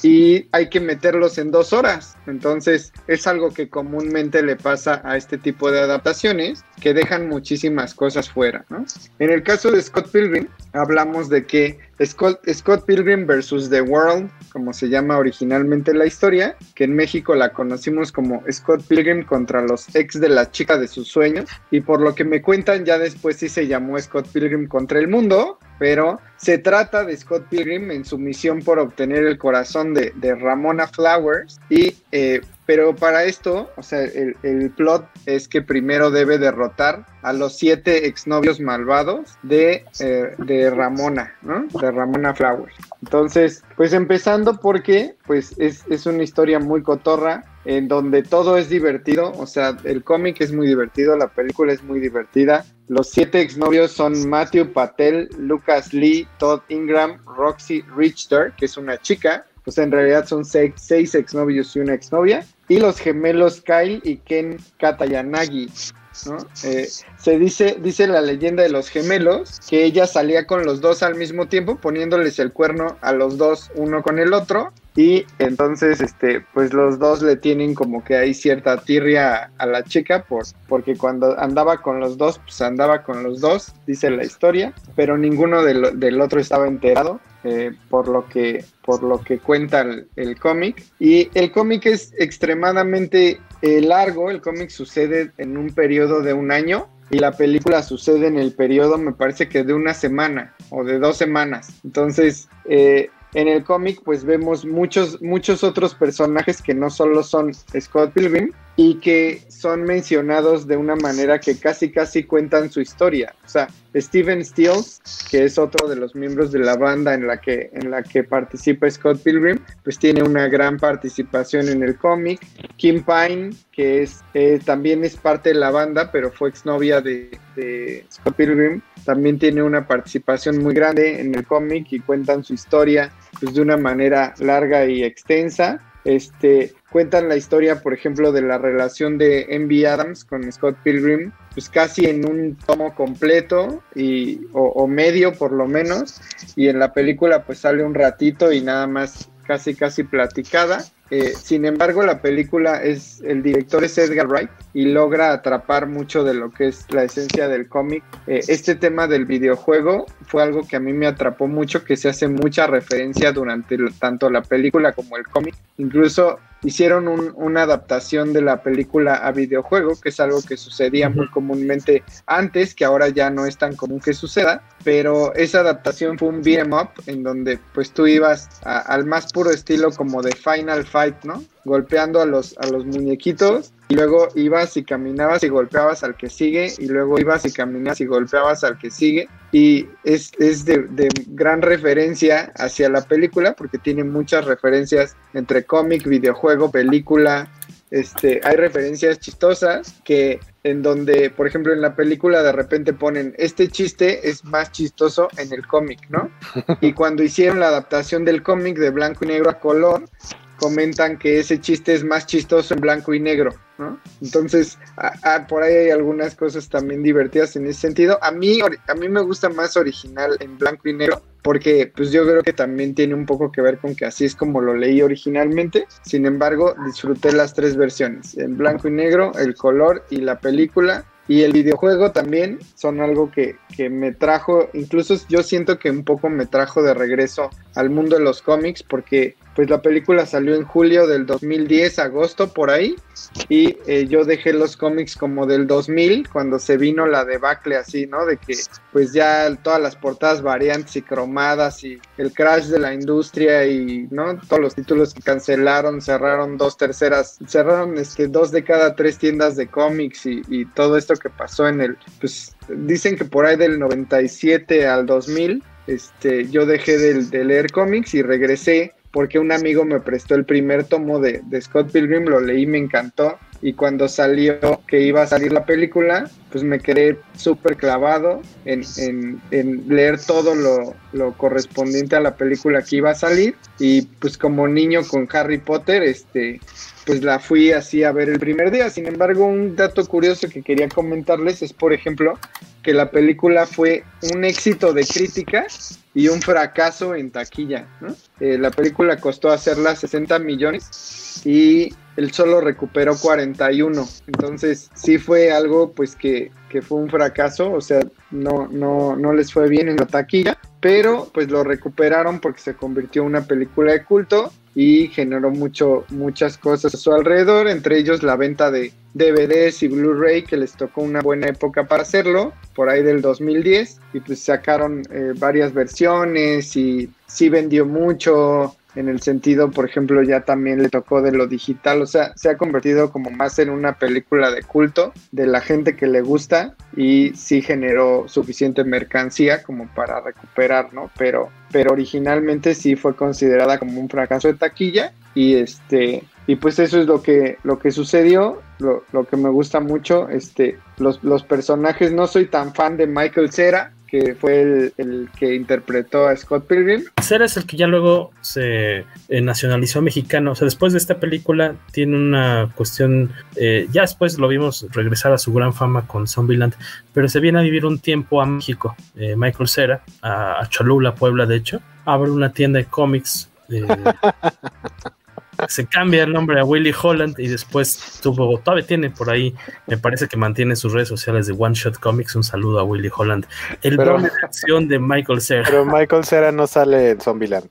Y hay que meterlos en 2 horas. Entonces es algo que comúnmente le pasa a este tipo de adaptaciones, que dejan muchísimas cosas fuera, ¿no? En el caso de Scott Pilgrim hablamos de que Scott Pilgrim vs. The World, como se llama originalmente la historia, que en México la conocimos como Scott Pilgrim contra los ex de la chica de sus sueños, y por lo que me cuentan ya después sí se llamó Scott Pilgrim contra el mundo, pero se trata de Scott Pilgrim en su misión por obtener el corazón de Ramona Flowers, y pero para esto, o sea, el plot es que primero debe derrotar a los 7 exnovios malvados de Ramona, ¿no? De Ramona Flowers. Entonces, pues empezando porque pues es una historia muy cotorra, en donde todo es divertido, o sea, el cómic es muy divertido, la película es muy divertida. Los 7 exnovios son Matthew Patel, Lucas Lee, Todd Ingram, Roxy Richter, que es una chica. O sea, en realidad son 6 exnovios y una exnovia. Y los gemelos Kyle y Ken Katayanagi, ¿no? Se dice la leyenda de los gemelos que ella salía con los 2 al mismo tiempo, poniéndoles el cuerno a los 2, uno con el otro. Y entonces, pues los 2 le tienen como que hay cierta tirria a la chica, porque cuando andaba con los 2, pues andaba con los 2, dice la historia, pero ninguno del otro estaba enterado, por lo que cuenta el cómic. Y el cómic es extremadamente largo. El cómic sucede en un periodo de un año, y la película sucede en el periodo, me parece que de una semana o de 2 semanas. Entonces, en el cómic pues vemos muchos otros personajes que no solo son Scott Pilgrim y que son mencionados de una manera que casi cuentan su historia. O sea, Steven Stills, que es otro de los miembros de la banda en la que participa Scott Pilgrim, pues tiene una gran participación en el cómic. Kim Pine, que es también es parte de la banda, pero fue exnovia de Scott Pilgrim, también tiene una participación muy grande en el cómic y cuentan su historia pues, de una manera larga y extensa. Cuentan la historia, por ejemplo, de la relación de Envy Adams con Scott Pilgrim, pues casi en un tomo completo o medio por lo menos, y en la película pues sale un ratito y nada más casi platicada. Sin embargo, la película el director es Edgar Wright y logra atrapar mucho de lo que es la esencia del cómic. Este tema del videojuego fue algo que a mí me atrapó mucho, que se hace mucha referencia durante tanto la película como el cómic. Incluso hicieron una adaptación de la película a videojuego, que es algo que sucedía muy comúnmente antes, que ahora ya no es tan común que suceda, pero esa adaptación fue un beat'em up en donde pues tú ibas al más puro estilo como de Final Fight, ¿no? Golpeando a los muñequitos, y luego ibas y caminabas y golpeabas al que sigue, y luego ibas y caminabas y golpeabas al que sigue, y es de gran referencia hacia la película, porque tiene muchas referencias entre cómic, videojuego, película. Hay referencias chistosas que en donde, por ejemplo, en la película de repente ponen, este chiste es más chistoso en el cómic, ¿no? Y cuando hicieron la adaptación del cómic de blanco y negro a color, comentan que ese chiste es más chistoso en blanco y negro, ¿no? Entonces, por ahí hay algunas cosas también divertidas en ese sentido. A mí me gusta más original en blanco y negro, porque pues yo creo que también tiene un poco que ver con que así es como lo leí originalmente. Sin embargo, disfruté las tres versiones, en blanco y negro, el color y la película. Y el videojuego también son algo que me trajo, incluso yo siento que un poco me trajo de regreso al mundo de los cómics, porque pues la película salió en julio del 2010, agosto por ahí, y yo dejé los cómics como del 2000, cuando se vino la debacle así, ¿no? De que pues ya todas las portadas variantes y cromadas y el crash de la industria y, ¿no? Todos los títulos que cancelaron, cerraron 2 de cada 3 tiendas de cómics y todo esto que pasó en el, pues dicen que por ahí del 97 al 2000, yo dejé de leer cómics y regresé porque un amigo me prestó el primer tomo de Scott Pilgrim, lo leí, me encantó, y cuando salió que iba a salir la película, pues me quedé súper clavado en leer todo lo correspondiente a la película que iba a salir, y pues como niño con Harry Potter, pues la fui así a ver el primer día. Sin embargo, un dato curioso que quería comentarles es, por ejemplo, que la película fue un éxito de crítica y un fracaso en taquilla, ¿no? La película costó hacerla 60 millones y él solo recuperó 41. Entonces, sí fue algo pues que fue un fracaso, o sea, no les fue bien en la taquilla, pero pues lo recuperaron porque se convirtió en una película de culto y generó muchas cosas a su alrededor, entre ellos la venta de DVDs y Blu-ray, que les tocó una buena época para hacerlo, por ahí del 2010, y pues sacaron varias versiones y sí vendió mucho. En el sentido, por ejemplo, ya también le tocó de lo digital, o sea, se ha convertido como más en una película de culto de la gente que le gusta, y sí generó suficiente mercancía como para recuperar, ¿no? Pero originalmente sí fue considerada como un fracaso de taquilla, y y pues eso es lo que sucedió. Lo que me gusta mucho, los personajes, no soy tan fan de Michael Cera, que fue el que interpretó a Scott Pilgrim. Cera es el que ya luego se nacionalizó mexicano. O sea, después de esta película tiene una cuestión, ya después lo vimos regresar a su gran fama con Zombieland, pero se viene a vivir un tiempo a México, Michael Cera, a Cholula, Puebla, de hecho. Abre una tienda de cómics, se cambia el nombre a Willie Holland, y después todavía tiene por ahí, me parece que mantiene sus redes sociales de One Shot Comics. Un saludo a Willie Holland, el don de acción de Michael Cera. Pero Michael Cera no sale en Zombieland.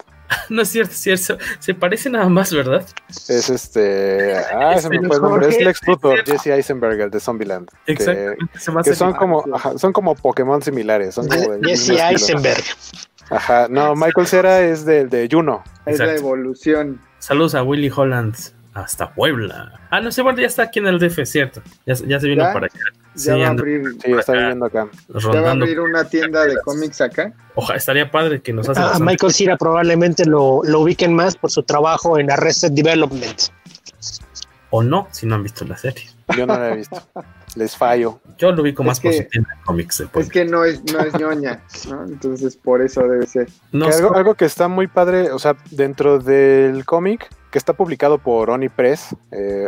No es cierto, se parece nada más, ¿verdad? Es se me fue el nombre, es Lex Luthor, Jesse Eisenberg, el de Zombieland. Exactamente, que son como Pokémon similares, son como Jesse Eisenberg. Ajá, no, Michael Cera es de Juno. Exacto. Es la evolución. Saludos a Willy Holland hasta Puebla. Ah, no sé, bueno, ya está aquí en el DF, cierto. Ya se vino para acá. Ya sí, va a abrir, sí, está viviendo acá. Ya va a abrir una tienda de cómics acá. Ojalá, estaría padre que nos hace. Ah, Michael Cera probablemente lo ubiquen más por su trabajo en Arrested Development. O no, si no han visto la serie. Yo no la he visto. Les fallo. Yo lo ubico más por su tienda de cómics. Es que no es ñoña, ¿no? Entonces por eso debe ser. No, algo que está muy padre, o sea, dentro del cómic, que está publicado por Oni Press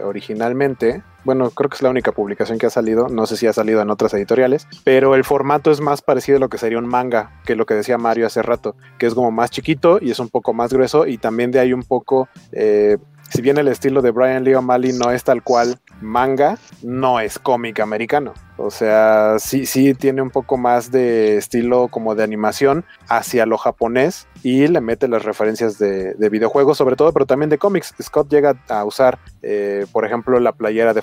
originalmente. Bueno, creo que es la única publicación que ha salido, no sé si ha salido en otras editoriales, pero el formato es más parecido a lo que sería un manga, que lo que decía Mario hace rato, que es como más chiquito y es un poco más grueso, y también de ahí un poco, si bien el estilo de Brian Lee O'Malley no es tal cual manga, no es cómic americano. O sea, sí tiene un poco más de estilo como de animación hacia lo japonés y le mete las referencias de videojuegos sobre todo, pero también de cómics. Scott llega a usar, por ejemplo, la playera de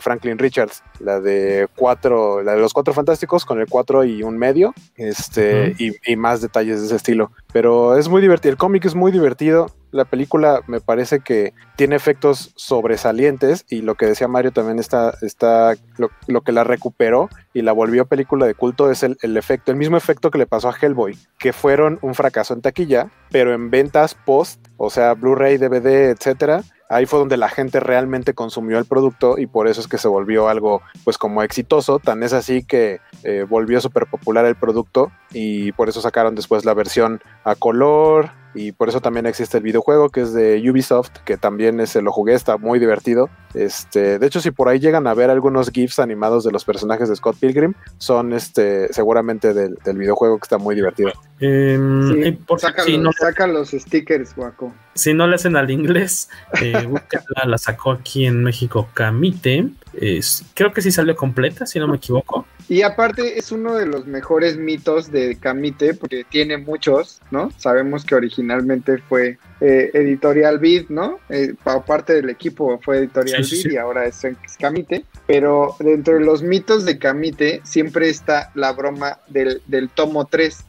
Franklin Richards, la de los 4 fantásticos con el 4 y un medio, y más detalles de ese estilo. Pero es muy divertido, el cómic es muy divertido. La película me parece que tiene efectos sobresalientes y lo que decía Mario también está lo que la recuperó y la volvió película de culto es el mismo efecto que le pasó a Hellboy, que fueron un fracaso en taquilla, pero en ventas post, o sea, Blu-ray, DVD, etcétera, ahí fue donde la gente realmente consumió el producto y por eso es que se volvió algo pues como exitoso, tan es así que volvió súper popular el producto y por eso sacaron después la versión a color y por eso también existe el videojuego que es de Ubisoft, que también lo jugué, está muy divertido. De hecho, si por ahí llegan a ver algunos GIFs animados de los personajes de Scott Pilgrim, son seguramente del videojuego, que está muy divertido. Saca los stickers, Guaco. Si no le hacen al inglés, la sacó aquí en México Camite. Creo que sí salió completa, si no me equivoco. Y aparte es uno de los mejores mitos de Camite, porque tiene muchos, ¿no? Sabemos que originalmente fue Editorial Vid, ¿no? Parte del equipo fue Editorial Vid y ahora es Camite, pero dentro de los mitos de Camite siempre está la broma del tomo 3.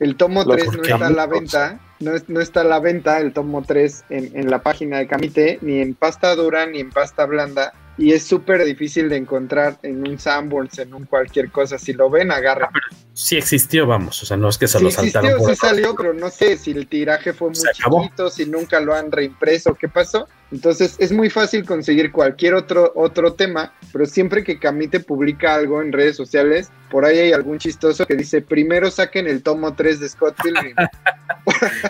El tomo 3 no está a la venta, no está a la venta el tomo 3 en la página de Camite, ni en pasta dura, ni en pasta blanda. Y es súper difícil de encontrar en un Sanborns, en un cualquier cosa. Si lo ven, agarra. Sí existió, vamos. O sea, no es que se lo saltaron. Sí salió, pero no sé si el tiraje fue muy chiquito, si nunca lo han reimpreso, ¿qué pasó? Entonces, es muy fácil conseguir cualquier otro tema, pero siempre que Camite publica algo en redes sociales, por ahí hay algún chistoso que dice, primero saquen el tomo 3 de Scott Pilgrim.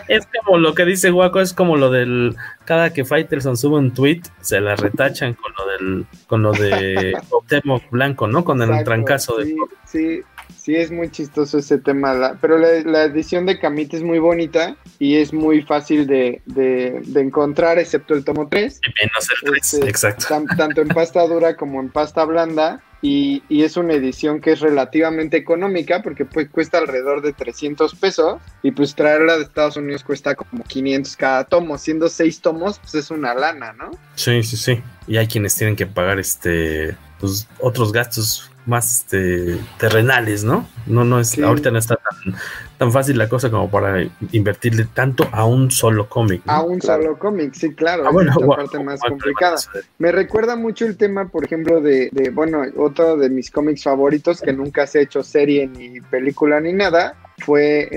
Es como lo que dice Guaco, es como lo del... Cada que Faitelson sube un tweet, se la retachan con lo de Temo Blanco, ¿no? Con el Exacto, trancazo de... Sí, es muy chistoso ese tema, pero la edición de Camite es muy bonita y es muy fácil de encontrar, excepto el tomo 3. Menos el 3, exacto. Tanto en pasta dura como en pasta blanda. Y es una edición que es relativamente económica porque pues cuesta alrededor de $300 y pues traerla de Estados Unidos cuesta como $500 cada tomo, siendo 6 tomos, pues es una lana, ¿no? Sí, y hay quienes tienen que pagar pues otros gastos más terrenales, ¿no? No es, sí. Ahorita no está tan fácil la cosa como para invertirle tanto a un solo cómic, ¿no? A un solo cómic, sí, claro. Es la parte más complicada. Me recuerda mucho el tema, por ejemplo, de otro de mis cómics favoritos que nunca se ha hecho serie ni película ni nada, fue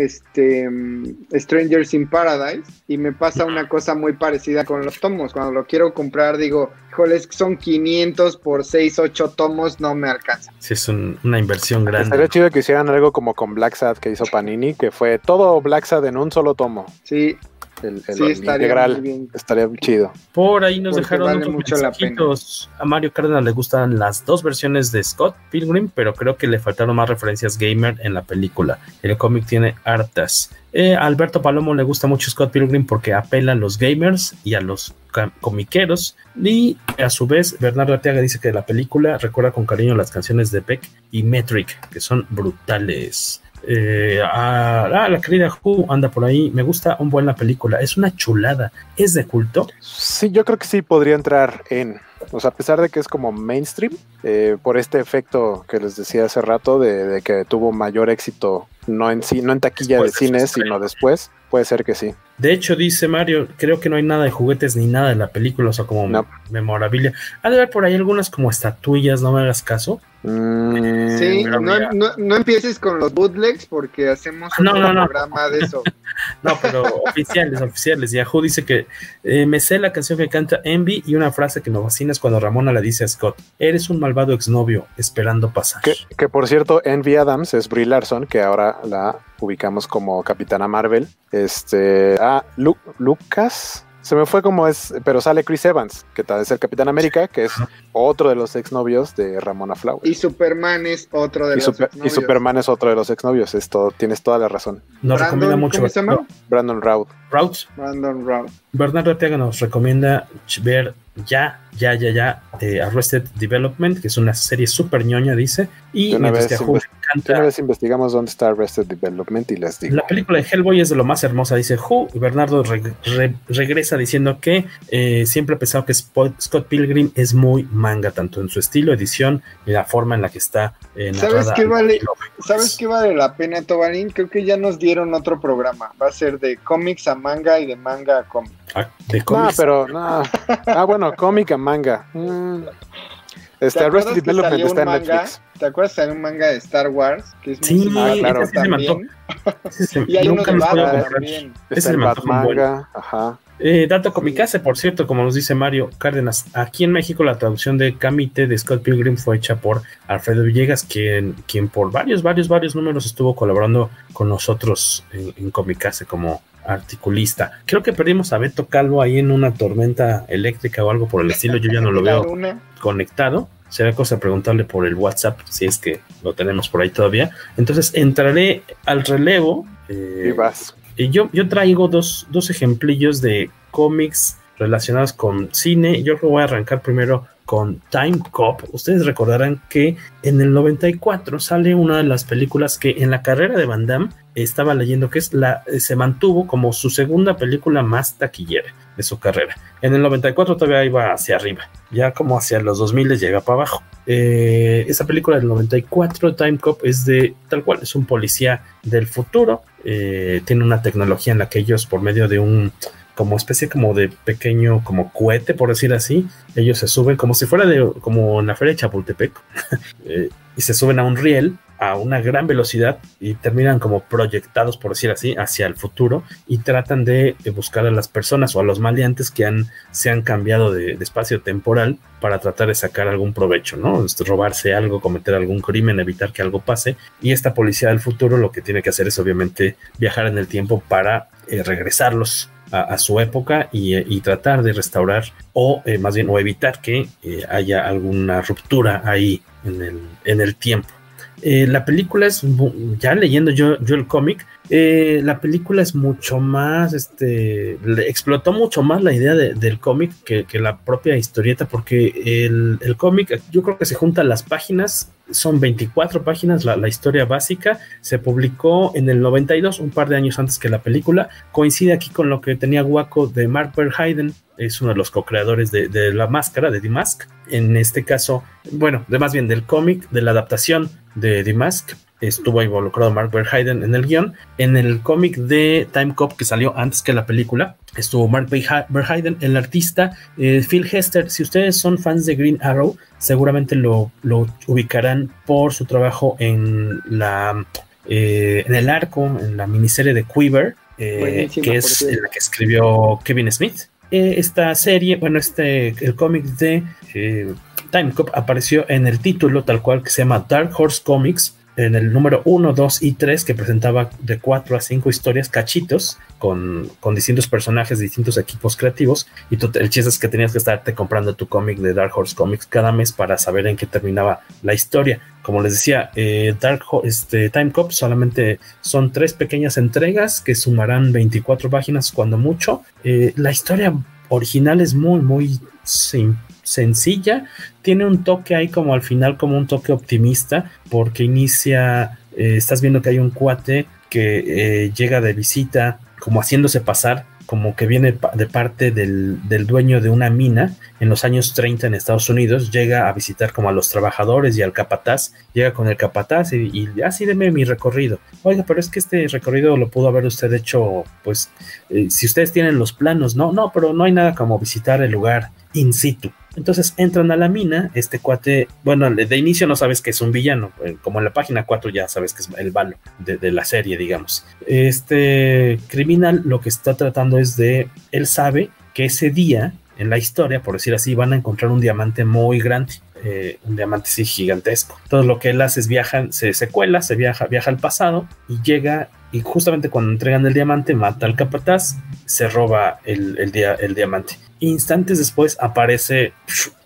Strangers in Paradise, y me pasa una cosa muy parecida con los tomos. Cuando lo quiero comprar digo, híjole, son 500 por 6, 8 tomos, no me alcanza. Sí, es una inversión grande. Estaría chido que hicieran algo como con Black Sad que hizo Panini, que fue todo Black Sad en un solo tomo. Sí, el estaría integral, bien. Estaría chido. Por ahí nos dejaron vale mucho la pena. A Mario Cárdenas le gustan las 2 versiones de Scott Pilgrim, pero creo que le faltaron más referencias gamer en la película. El cómic tiene hartas. Alberto Palomo le gusta mucho Scott Pilgrim porque apela a los gamers y a los comiqueros, y a su vez Bernardo Arteaga dice que la película recuerda con cariño las canciones de Beck y Metric, que son brutales. La querida Ju anda por ahí, me gusta un buen la película, es una chulada, es de culto. Sí, yo creo que sí podría entrar en O sea, a pesar de que es como mainstream, por este efecto que les decía hace rato de que tuvo mayor éxito, no en taquilla después de cine, sino después, puede ser que sí. De hecho, dice Mario, creo que no hay nada de juguetes ni nada de la película, o sea, como memorabilia. Ha de haber por ahí algunas como estatuillas, no me hagas caso. Sí, no empieces con los bootlegs porque hacemos un programa de eso. No, pero oficiales. Yahoo dice que me sé la canción que canta Envy y una frase que me fascina es cuando Ramona le dice a Scott: eres un malvado exnovio esperando pasar. Que por cierto, Envy Adams es Brie Larson, que ahora la ubicamos como Capitana Marvel. Lucas... se me fue como es, pero sale Chris Evans, que tal vez es el Capitán América, que es otro de los exnovios de Ramona Flowers. Y Superman es otro de los exnovios. Y Superman es otro de los exnovios, tienes toda la razón. Nos recomienda mucho. ¿Cómo se llama? Brandon Routh. Brandon Routh. Bernardo Arteaga nos recomienda ver Arrested Development, que es una serie súper ñoña, dice. Y una vez investigamos dónde está Arrested Development y les digo. La película de Hellboy es de lo más hermosa, dice Who. Y Bernardo regresa diciendo que siempre ha pensado que Scott Pilgrim es muy manga, tanto en su estilo, edición y la forma en la que está narrada. ¿Sabes qué vale la pena, Tobarín? Creo que ya nos dieron otro programa. Va a ser de cómics a manga y de manga a cómics. Cómic a manga. Arrested Development está en Netflix. ¿Te acuerdas de un manga de Star Wars? Que es sí, claro. Ese se mató. Y hay uno de Batman también. Ese se mató manga. Bueno. Ajá. Dato Comikaze, por cierto, como nos dice Mario Cárdenas, aquí en México la traducción de Kamite de Scott Pilgrim fue hecha por Alfredo Villegas, quien por varios números estuvo colaborando con nosotros en Comikaze como articulista. Creo que perdimos a Beto Calvo ahí en una tormenta eléctrica o algo por el estilo, yo ya no lo veo conectado. Será cosa preguntarle por el WhatsApp si es que lo tenemos por ahí todavía. Entonces entraré al relevo. Y vas. Y yo traigo dos ejemplillos de cómics relacionados con cine. Yo voy a arrancar primero con Time Cop. Ustedes recordarán que en el 94 sale una de las películas que en la carrera de Van Damme estaba leyendo que se mantuvo como su segunda película más taquillera de su carrera. En el 94 todavía iba hacia arriba, ya como hacia los 2000 llega para abajo. Esa película del 94, Time Cop, es de tal cual, es un policía del futuro, tiene una tecnología en la que ellos por medio de un como especie como de pequeño como cohete, por decir así, ellos se suben como si fuera como en la feria de Chapultepec y se suben a un riel a una gran velocidad y terminan como proyectados, por decir así, hacia el futuro y tratan de buscar a las personas o a los maleantes que se han cambiado de espacio temporal para tratar de sacar algún provecho, ¿no? Robarse algo, cometer algún crimen, evitar que algo pase. Y esta policía del futuro lo que tiene que hacer es obviamente viajar en el tiempo para regresarlos a su época y tratar de restaurar o evitar que haya alguna ruptura ahí en el tiempo. La película es, ya leyendo yo el cómic, la película es mucho más, explotó mucho más la idea del cómic que la propia historieta, porque el cómic, yo creo que se juntan las páginas, son 24 páginas, la historia básica, se publicó en el 92, un par de años antes que la película, coincide aquí con lo que tenía Guaco de Mark Verheiden, es uno de los co-creadores de La Máscara, de The Mask, en este caso, bueno, más bien del cómic, de la adaptación de The Mask, estuvo involucrado Mark Verheiden en el guión. En el cómic de Time Cop, que salió antes que la película, estuvo Mark Verheiden, el artista Phil Hester. Si ustedes son fans de Green Arrow, seguramente lo ubicarán por su trabajo en el arco, en la miniserie de Quiver, que es la que escribió Kevin Smith. Esta serie, bueno, el cómic de Time Cop apareció en el título tal cual, que se llama Dark Horse Comics, en el número 1, 2 y 3, que presentaba de 4 a 5 historias, cachitos, con distintos personajes, distintos equipos creativos, y el chiste es que tenías que estarte comprando tu cómic de Dark Horse Comics cada mes para saber en qué terminaba la historia. Como les decía, Time Cop solamente son 3 pequeñas entregas que sumarán 24 páginas cuando mucho. La historia original es muy, muy sencilla, tiene un toque ahí como al final, como un toque optimista, porque inicia, estás viendo que hay un cuate que llega de visita como haciéndose pasar como que viene de parte del dueño de una mina en los años 30 en Estados Unidos. Llega a visitar como a los trabajadores y al capataz, llega con el capataz y así deme mi recorrido. Oiga, pero es que este recorrido lo pudo haber usted hecho, pues, si ustedes tienen los planos, no, pero no hay nada como visitar el lugar in situ. Entonces entran a la mina, este cuate, bueno, de inicio no sabes que es un villano, como en la página 4 ya sabes que es el malo de la serie, digamos. Este criminal lo que está tratando es él sabe que ese día, en la historia, por decir así, van a encontrar un diamante muy grande, un diamante sí gigantesco. Entonces lo que él hace es viaja al pasado y llega, y justamente cuando entregan el diamante mata al capataz, se roba el diamante. Instantes después aparece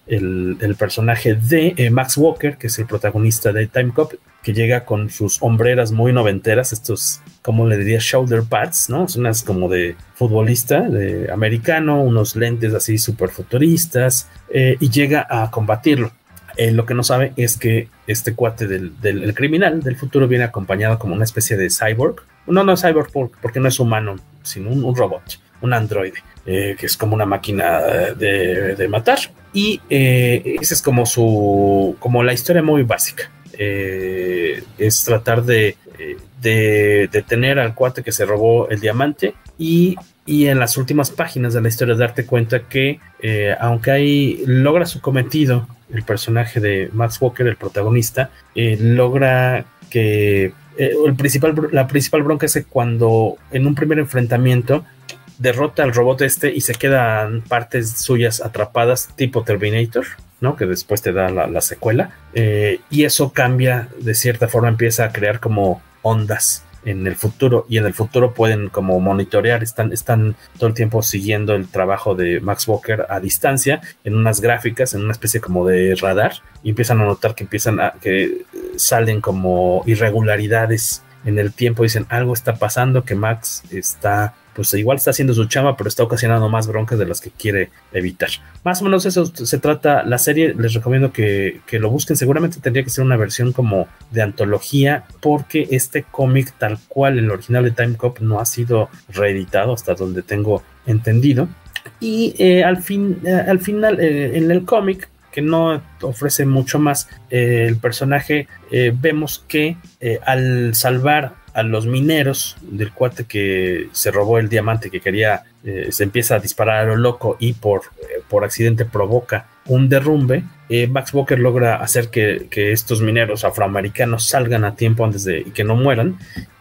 el personaje de Max Walker, que es el protagonista de Time Cop, que llega con sus hombreras muy noventeras, estos, como le diría, shoulder pads, ¿no? Son unas como de futbolista, de americano, unos lentes así súper futuristas, y llega a combatirlo. Lo que no sabe es que este cuate del criminal del futuro viene acompañado como una especie de cyborg. No es cyborg porque no es humano, sino un robot, un androide, que es como una máquina de matar. Y esa es como como la historia muy básica. Es tratar de detener al cuate que se robó el diamante, y en las últimas páginas de la historia darte cuenta que aunque ahí logra su cometido, el personaje de Max Walker, el protagonista, logra que la principal bronca es que cuando en un primer enfrentamiento derrota al robot este y se quedan partes suyas atrapadas tipo Terminator, ¿no? Que después te da la secuela, y eso cambia, de cierta forma empieza a crear como ondas en el futuro, y en el futuro pueden como monitorear, están todo el tiempo siguiendo el trabajo de Max Walker a distancia, en unas gráficas, en una especie como de radar, y empiezan a notar que salen como irregularidades en el tiempo. Dicen, algo está pasando, que Max está, pues igual está haciendo su chamba, pero está ocasionando más broncas de las que quiere evitar. Más o menos eso se trata la serie. Les recomiendo que lo busquen. Seguramente tendría que ser una versión como de antología, porque este cómic tal cual, el original de Time Cop, no ha sido reeditado hasta donde tengo entendido. Y al final, en el cómic, que no ofrece mucho más, el personaje, vemos que al salvar a los mineros del cuate que se robó el diamante que quería, se empieza a disparar a lo loco y por accidente provoca un derrumbe. Max Walker logra hacer que estos mineros afroamericanos salgan a tiempo antes de que no mueran,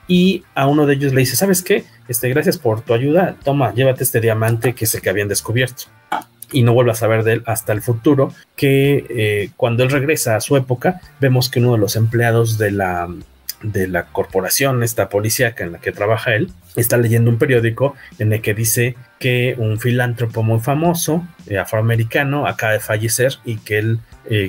y a uno de ellos le dice, ¿sabes qué? Gracias por tu ayuda, toma, llévate este diamante que es el que habían descubierto. Y no vuelve a saber de él hasta el futuro, que cuando él regresa a su época, vemos que uno de los empleados de la corporación, esta policíaca en la que trabaja él, está leyendo un periódico en el que dice que un filántropo muy famoso, afroamericano, acaba de fallecer, y que él,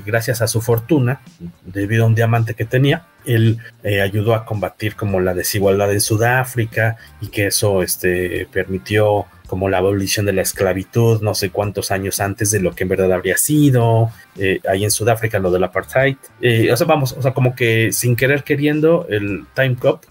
gracias a su fortuna, debido a un diamante que tenía, él ayudó a combatir como la desigualdad en Sudáfrica, y que eso permitió como la abolición de la esclavitud no sé cuántos años antes de lo que en verdad habría sido, ahí en Sudáfrica, lo del apartheid, como que sin querer queriendo el Time Cop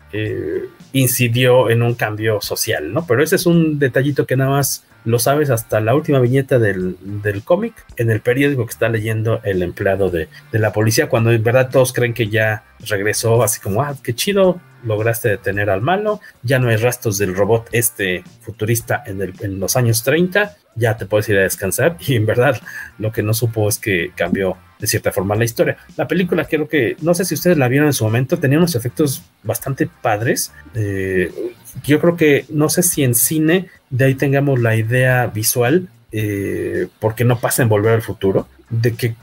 incidió en un cambio social, ¿no? Pero ese es un detallito que nada más lo sabes hasta la última viñeta del cómic, en el periódico que está leyendo el empleado de la policía, cuando en verdad todos creen que ya regresó, así como, qué chido, lograste detener al malo, ya no hay rastros del robot futurista en los años 30, ya te puedes ir a descansar. Y en verdad lo que no supo es que cambió de cierta forma la historia. La película, creo que, no sé si ustedes la vieron en su momento, tenía unos efectos bastante padres. Yo creo que, no sé si en cine de ahí tengamos la idea visual, porque no pasa en Volver al Futuro, de que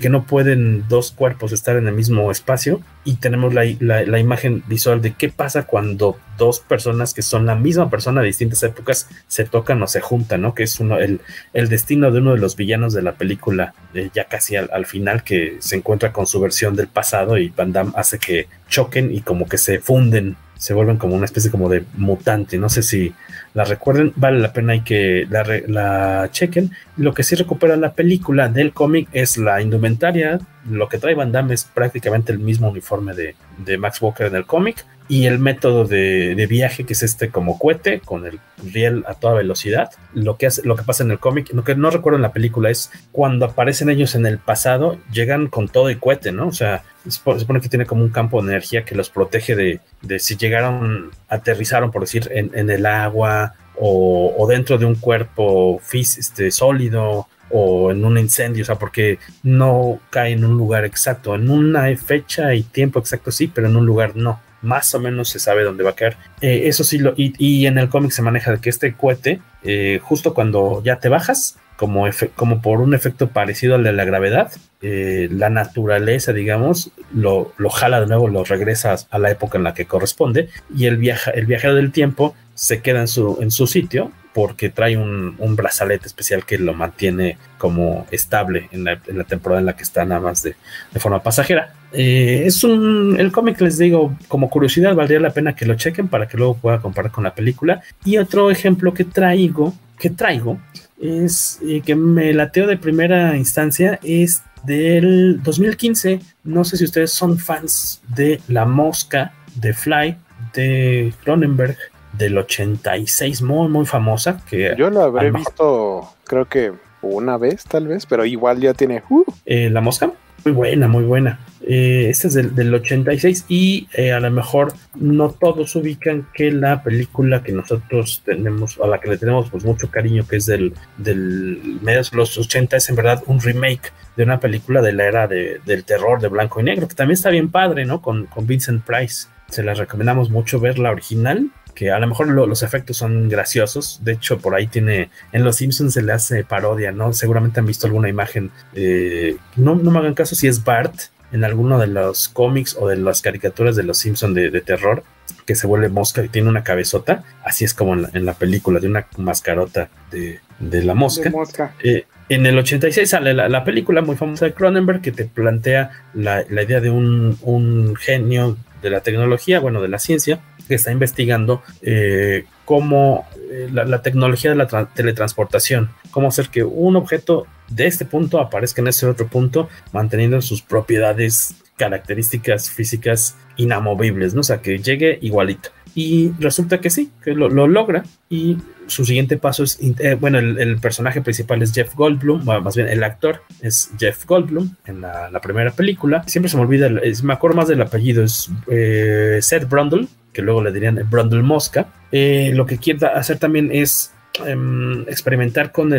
no pueden dos cuerpos estar en el mismo espacio, y tenemos la imagen visual de qué pasa cuando dos personas que son la misma persona de distintas épocas se tocan o se juntan, ¿no? Que es el destino de uno de los villanos de la película, ya casi al final, que se encuentra con su versión del pasado, y Van Damme hace que choquen y como que se funden, se vuelven como una especie como de mutante. No sé si la recuerden, vale la pena y que la chequen. Lo que sí recupera la película del cómic es la indumentaria lo que trae Van Damme es prácticamente el mismo uniforme de Max Walker en el cómic, y el método de viaje, que es este como cohete con el riel a toda velocidad. Lo que pasa en el cómic, lo que no recuerdo en la película, es cuando aparecen ellos en el pasado, llegan con todo y cohete, ¿no? O sea, se supone que tiene como un campo de energía que los protege de si llegaron, aterrizaron, por decir, en el agua, o dentro de un cuerpo sólido, o en un incendio, o sea, porque no cae en un lugar exacto, en una fecha y tiempo exacto sí, pero en un lugar no. Más o menos se sabe dónde va a caer. Eso sí, y en el cómic se maneja de que este cohete, justo cuando ya te bajas, como por un efecto parecido al de la gravedad, la naturaleza, digamos, lo jala de nuevo, lo regresa a la época en la que corresponde, y el viajero del tiempo se queda en su sitio, porque trae un brazalete especial que lo mantiene como estable en la temporada en la que está, nada más de forma pasajera. El cómic, les digo, como curiosidad, valdría la pena que lo chequen para que luego pueda comparar con la película. Y otro ejemplo que traigo es que me lateo de primera instancia, es del 2015. No sé si ustedes son fans de La Mosca, de Fly, de Cronenberg, del 86, muy muy famosa, que yo lo habré visto, creo que una vez tal vez, pero igual ya tiene La Mosca, muy buena. Este es del 86, y a lo mejor no todos ubican que la película que nosotros tenemos, a la que le tenemos pues mucho cariño, que es del mediados de los 80, es en verdad un remake de una película de la era del terror de blanco y negro, que también está bien padre, ¿no? Con Vincent Price. Se la recomendamos mucho ver la original, que a lo mejor los efectos son graciosos. De hecho, por ahí tiene, en Los Simpsons se le hace parodia, ¿no? Seguramente han visto alguna imagen, no me hagan caso si es Bart, en alguno de los cómics o de las caricaturas de Los Simpsons de terror, que se vuelve mosca y tiene una cabezota, así es como en la película, de una mascarota de la mosca. En el 86 sale la película muy famosa de Cronenberg, que te plantea la idea de un genio de la tecnología, bueno, de la ciencia, que está investigando cómo la tecnología de la teletransportación, cómo hacer que un objeto de este punto aparezca en ese otro punto, manteniendo sus propiedades, características físicas inamovibles, ¿no? O sea, que llegue igualito. Y resulta que sí, que lo logra, y su siguiente paso es, el personaje principal es Jeff Goldblum, más bien el actor es Jeff Goldblum en la primera película. Siempre se me olvida, me acuerdo más del apellido, es Seth Brundle, que luego le dirían Brundle Mosca. Lo que quiere hacer también es experimentar con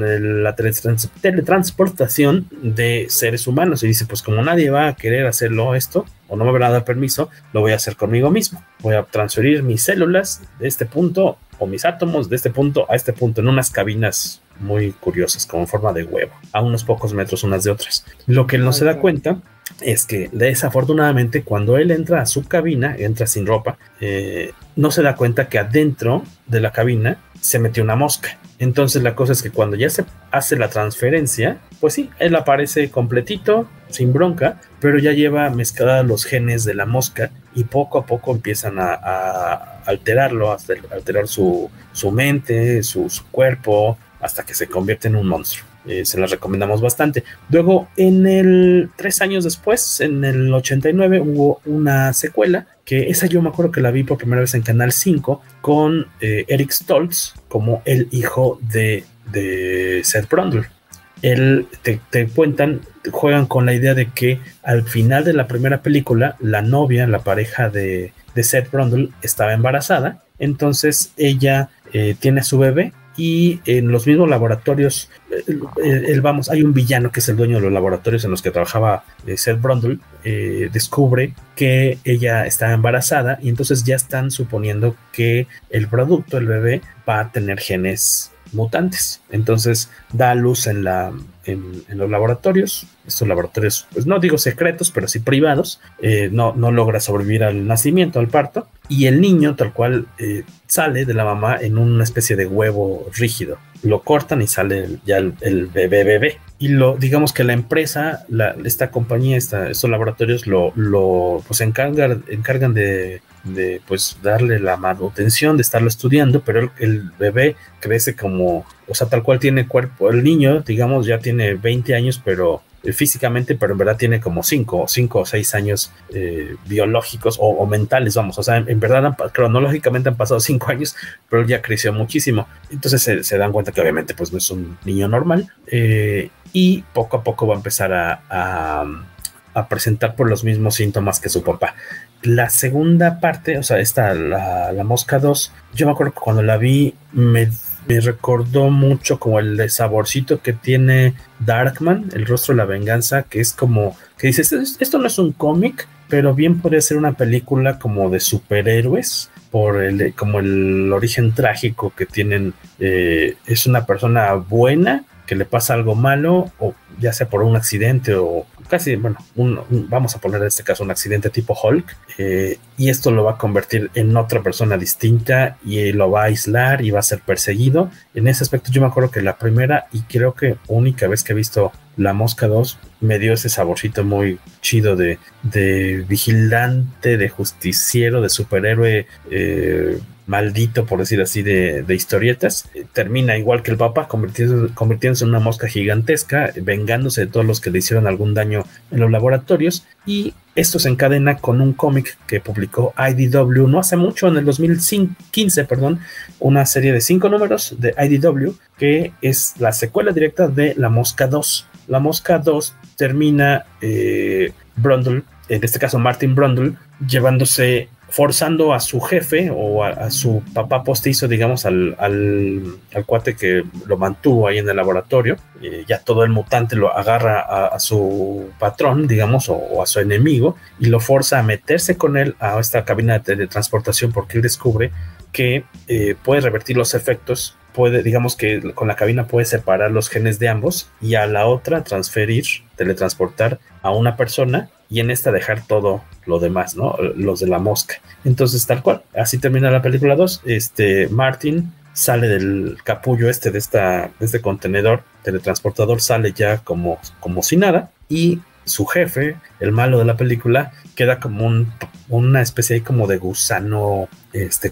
la teletransportación de seres humanos, y dice, pues como nadie va a querer hacerlo esto, o no me van a dar permiso, lo voy a hacer conmigo mismo. Voy a transferir mis células de este punto, o mis átomos de este punto a este punto, en unas cabinas muy curiosas, como en forma de huevo, a unos pocos metros unas de otras. Lo que él no se da cuenta es que, desafortunadamente, cuando él entra a su cabina, entra sin ropa, no se da cuenta que adentro de la cabina se metió una mosca. Entonces la cosa es que cuando ya se hace la transferencia, pues sí, él aparece completito, sin bronca, pero ya lleva mezclados los genes de la mosca, y poco a poco empiezan a alterarlo, hasta alterar su mente, su cuerpo, hasta que se convierte en un monstruo. Se las recomendamos bastante. Luego, 3 años después, en el 89, hubo una secuela, que esa yo me acuerdo que la vi por primera vez en Canal 5, con Eric Stoltz como el hijo de Seth Brundle. Él te cuentan, juegan con la idea de que al final de la primera película, la novia, la pareja de Seth Brundle, estaba embarazada. Entonces ella tiene a su bebé, y en los mismos laboratorios, hay un villano que es el dueño de los laboratorios en los que trabajaba Seth Brundle, descubre que ella está embarazada, y entonces ya están suponiendo que el producto, el bebé, va a tener genes mutantes. Entonces da a luz en los laboratorios, estos laboratorios, pues no digo secretos, pero sí privados. No logra sobrevivir al nacimiento, al parto, y el niño tal cual sale de la mamá en una especie de huevo rígido. Lo cortan y sale ya el bebé. Y digamos que la empresa, esta compañía, estos laboratorios pues encargan de pues darle la manutención, de estarlo estudiando, pero el bebé crece como, o sea, tal cual tiene cuerpo, el niño, digamos, ya tiene 20 años, pero físicamente, pero en verdad tiene como 5 o 6 años biológicos o mentales, vamos. O sea, en verdad cronológicamente han pasado 5 años, pero él ya creció muchísimo. Entonces se dan cuenta que obviamente pues no es un niño normal, y poco a poco va a empezar a presentar por los mismos síntomas que su papá. La segunda parte, o sea, esta, la Mosca 2, yo me acuerdo que cuando la vi me recordó mucho como el saborcito que tiene Darkman, El Rostro de la Venganza, que es como que dices, esto no es un cómic, pero bien podría ser una película como de superhéroes, por el origen trágico que tienen. Es una persona buena que le pasa algo malo, o ya sea por un accidente o casi, bueno, vamos a poner en este caso un accidente tipo Hulk, y esto lo va a convertir en otra persona distinta y lo va a aislar y va a ser perseguido. En ese aspecto yo me acuerdo que la primera y creo que única vez que he visto La Mosca 2 me dio ese saborcito muy chido de vigilante, de justiciero, de superhéroe maldito, por decir así, de historietas. Termina igual que el papá, convirtiéndose en una mosca gigantesca, vengándose de todos los que le hicieron algún daño en los laboratorios. Y esto se encadena con un cómic que publicó IDW no hace mucho, en el 2015, una serie de 5 números de IDW, que es la secuela directa de La Mosca 2. La Mosca 2 termina Brundle, en este caso Martin Brundle, forzando a su jefe o a su papá postizo, digamos, al cuate que lo mantuvo ahí en el laboratorio. Ya todo el mutante lo agarra a su patrón, digamos, o a su enemigo, y lo forza a meterse con él a esta cabina de teletransportación, porque él descubre que puede revertir los efectos, digamos que con la cabina puede separar los genes de ambos y a la otra teletransportar a una persona, y en esta dejar todo lo demás, ¿no? Los de la mosca. Entonces, tal cual, así termina la película 2. Martin sale del capullo de este contenedor teletransportador, sale ya como si nada, y su jefe, el malo de la película, queda como una especie ahí como de gusano,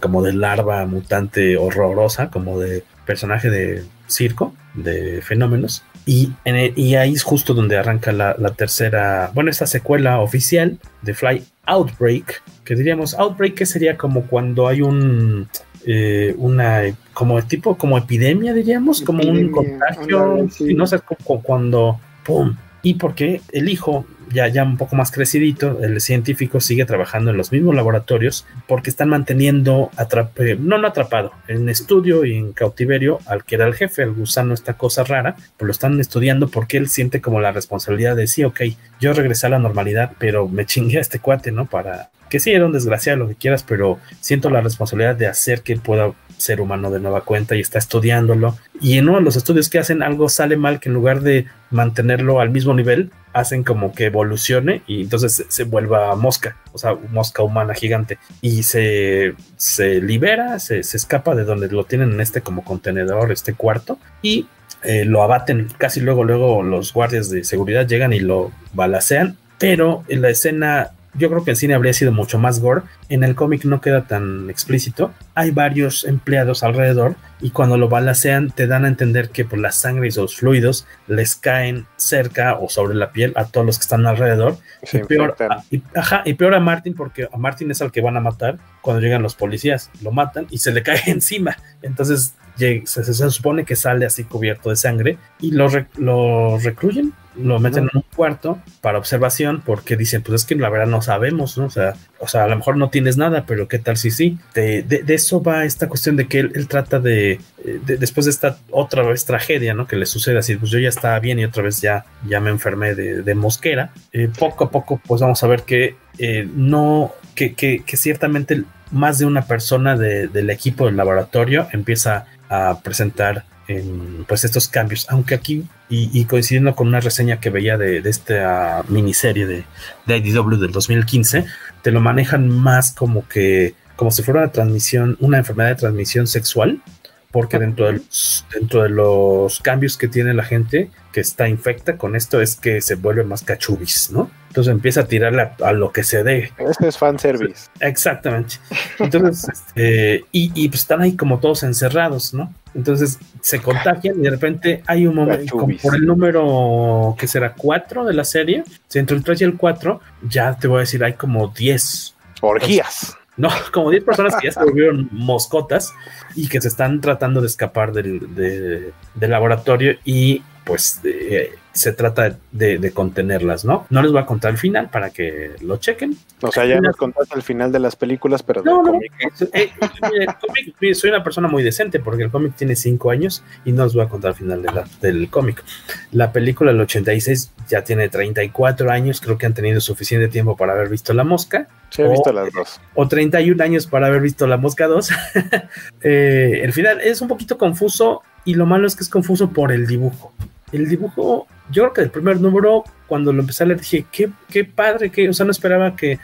como de larva mutante horrorosa, como de personaje de circo, de fenómenos. Y ahí es justo donde arranca la tercera, esta secuela oficial de Fly Outbreak, que diríamos Outbreak, que sería como cuando hay una epidemia, diríamos, como un contagio, sí. No sé, como cuando ¡pum! Y porque el hijo, ya un poco más crecidito, el científico sigue trabajando en los mismos laboratorios, porque están manteniendo no atrapado, en estudio y en cautiverio al que era el jefe, el gusano, esta cosa rara, pues lo están estudiando porque él siente como la responsabilidad de sí, ok, yo regresé a la normalidad, pero me chingué a este cuate, ¿no? Para que sí, era un desgraciado, lo que quieras, pero siento la responsabilidad de hacer que pueda ser humano de nueva cuenta, y está estudiándolo, y en uno de los estudios que hacen algo sale mal, que en lugar de mantenerlo al mismo nivel, hacen como que evolucione y entonces se vuelva mosca, o sea, mosca humana gigante, y se libera, se escapa de donde lo tienen en como contenedor, cuarto, y lo abaten casi luego los guardias de seguridad llegan y lo balacean, pero en la escena, yo creo que en cine habría sido mucho más gore, en el cómic no queda tan explícito, hay varios empleados alrededor y cuando lo balacean te dan a entender que por la sangre y sus fluidos les caen cerca o sobre la piel a todos los que están alrededor, sí, y peor a Martin, porque a Martin es al que van a matar cuando llegan los policías, lo matan y se le cae encima, entonces se supone que sale así cubierto de sangre y lo recluyen, lo meten en un cuarto para observación, porque dicen, pues es que la verdad no sabemos, ¿no? O sea, a lo mejor no tienes nada, pero qué tal si sí. De eso va esta cuestión de que él trata de después de esta otra vez tragedia, ¿no? Que le sucede así, pues yo ya estaba bien y otra vez ya me enfermé de mosquera. Poco a poco, pues vamos a ver que ciertamente más de una persona del equipo del laboratorio empieza a presentar pues estos cambios, aunque aquí y coincidiendo con una reseña que veía de esta miniserie de IDW del 2015, te lo manejan más como si fuera una enfermedad de transmisión sexual, porque dentro de los cambios que tiene la gente que está infecta con esto es que se vuelve más cachubis, ¿no? Entonces empieza a tirarle a lo que se dé. Este es fanservice. Exactamente. Entonces, y pues están ahí como todos encerrados, ¿no? Entonces se contagian y de repente hay un momento, como por el número que será 4 de la serie, si entre el 3 y el 4, ya te voy a decir, hay como 10 orgías. No, como 10 personas que ya se volvieron moscotas y que se están tratando de escapar del laboratorio y pues se trata de contenerlas, ¿no? No les voy a contar el final para que lo chequen. O sea, ya nos contaste el final de las películas, pero no, del cómic. El cómic, soy una persona muy decente porque el cómic tiene 5 años y no les voy a contar el final del cómic. La película del 86 ya tiene 34 años, creo que han tenido suficiente tiempo para haber visto La Mosca. Sí, he visto las dos. O 31 años para haber visto La Mosca 2. El final es un poquito confuso y lo malo es que es confuso por el dibujo. El dibujo, yo creo que el primer número, cuando lo empecé a leer, dije, qué padre, o sea, no esperaba que...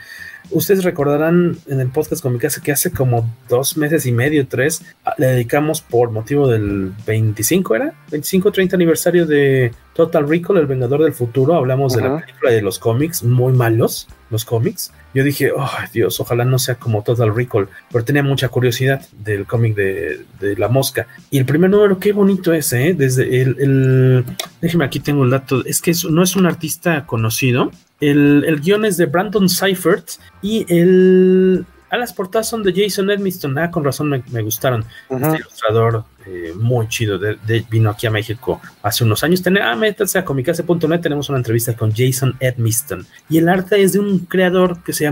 Ustedes recordarán en el podcast Comikaze que hace como 2 meses y medio, 3, le dedicamos por motivo del 30 aniversario de Total Recall, El Vengador del Futuro. Hablamos de la película y de los cómics, muy malos los cómics. Yo dije, oh Dios, ojalá no sea como Total Recall, pero tenía mucha curiosidad del cómic de La Mosca. Y el primer número, qué bonito es, ¿eh? Desde déjeme, aquí tengo el dato, es que no es un artista conocido. El guion es de Brandon Seifert y las portadas son de Jason Edmiston. Ah, con razón me gustaron. Este ilustrador muy chido, vino aquí a México hace unos años. Métanse a comikaze.net, tenemos una entrevista con Jason Edmiston. Y el arte es de un creador que se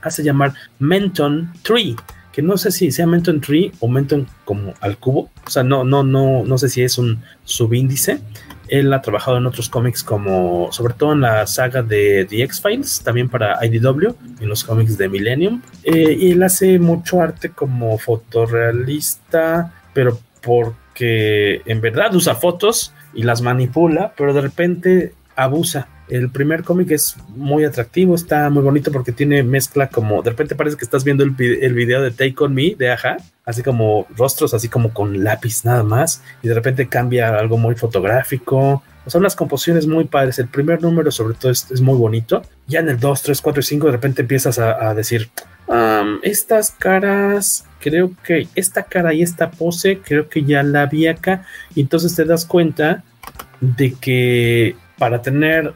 hace llamar Menton Tree, que no sé si sea Menton Tree o Menton como al cubo. O sea, no sé si es un subíndice. Él ha trabajado en otros cómics, como sobre todo en la saga de The X-Files, también para IDW, en los cómics de Millennium. Y él hace mucho arte como fotorrealista, pero porque en verdad usa fotos y las manipula, pero de repente abusa. El primer cómic es muy atractivo, está muy bonito porque tiene mezcla como... De repente parece que estás viendo el video de Take On Me de Aja, así como rostros, así como con lápiz nada más. Y de repente cambia a algo muy fotográfico. Son unas composiciones muy padres. El primer número sobre todo es muy bonito. Ya en el 2, 3, 4 y 5 de repente empiezas a decir... estas caras, creo que esta cara y esta pose, creo que ya la vi acá. Y entonces te das cuenta de que para tener...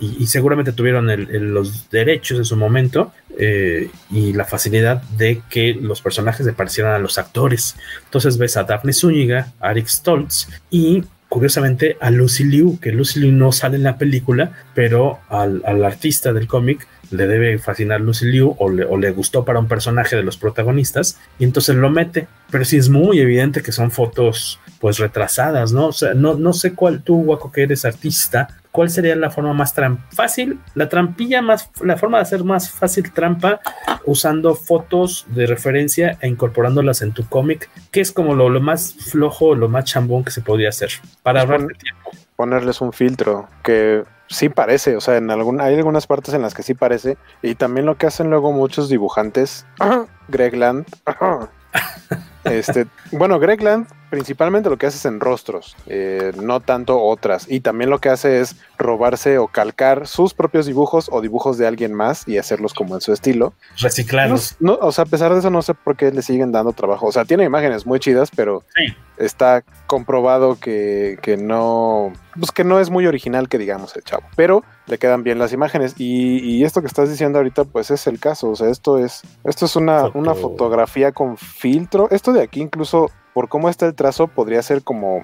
Y seguramente tuvieron los derechos en su momento y la facilidad de que los personajes se parecieran a los actores. Entonces ves a Daphne Zúñiga, a Eric Stoltz y curiosamente a Lucy Liu, que Lucy Liu no sale en la película, pero al artista del cómic le debe fascinar Lucy Liu o le gustó para un personaje de los protagonistas y entonces lo mete, pero sí es muy evidente que son fotos pues retrasadas, ¿no? O sea, no sé cuál, tú Guaco, que eres artista, ¿cuál sería la forma más fácil? La forma de hacer más fácil trampa usando fotos de referencia e incorporándolas en tu cómic, que es como lo más flojo, lo más chambón que se podría hacer para ahorrarte tiempo. Ponerles un filtro que sí parece, o sea, hay algunas partes en las que sí parece, y también lo que hacen luego muchos dibujantes, Greg Land, Greg Land principalmente lo que hace es en rostros, no tanto otras, y también lo que hace es robarse o calcar sus propios dibujos o dibujos de alguien más y hacerlos como en su estilo, reciclarlos. O sea, a pesar de eso no sé por qué le siguen dando trabajo, o sea, tiene imágenes muy chidas, pero sí está comprobado que no, pues que no es muy original, que digamos, el chavo, pero le quedan bien las imágenes, y esto que estás diciendo ahorita pues es el caso. O sea, esto es una fotografía con filtro. Esto de aquí, incluso por cómo está el trazo, podría ser como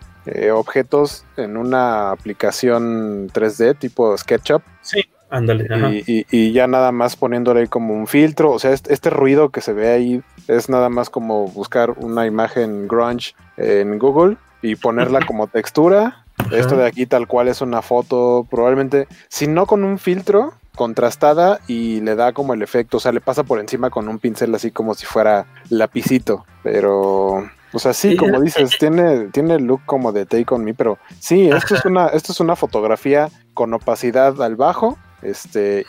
objetos en una aplicación 3D tipo SketchUp. Sí, ándale. Y ya nada más poniéndole como un filtro. O sea, este ruido que se ve ahí es nada más como buscar una imagen grunge en Google y ponerla como textura. Ajá. Esto de aquí tal cual es una foto, probablemente, si no con un filtro, contrastada, y le da como el efecto. O sea, le pasa por encima con un pincel así como si fuera lapicito, pero... O sea, sí, como dices, tiene el look como de Take On Me, pero sí, esto es una fotografía con opacidad al bajo,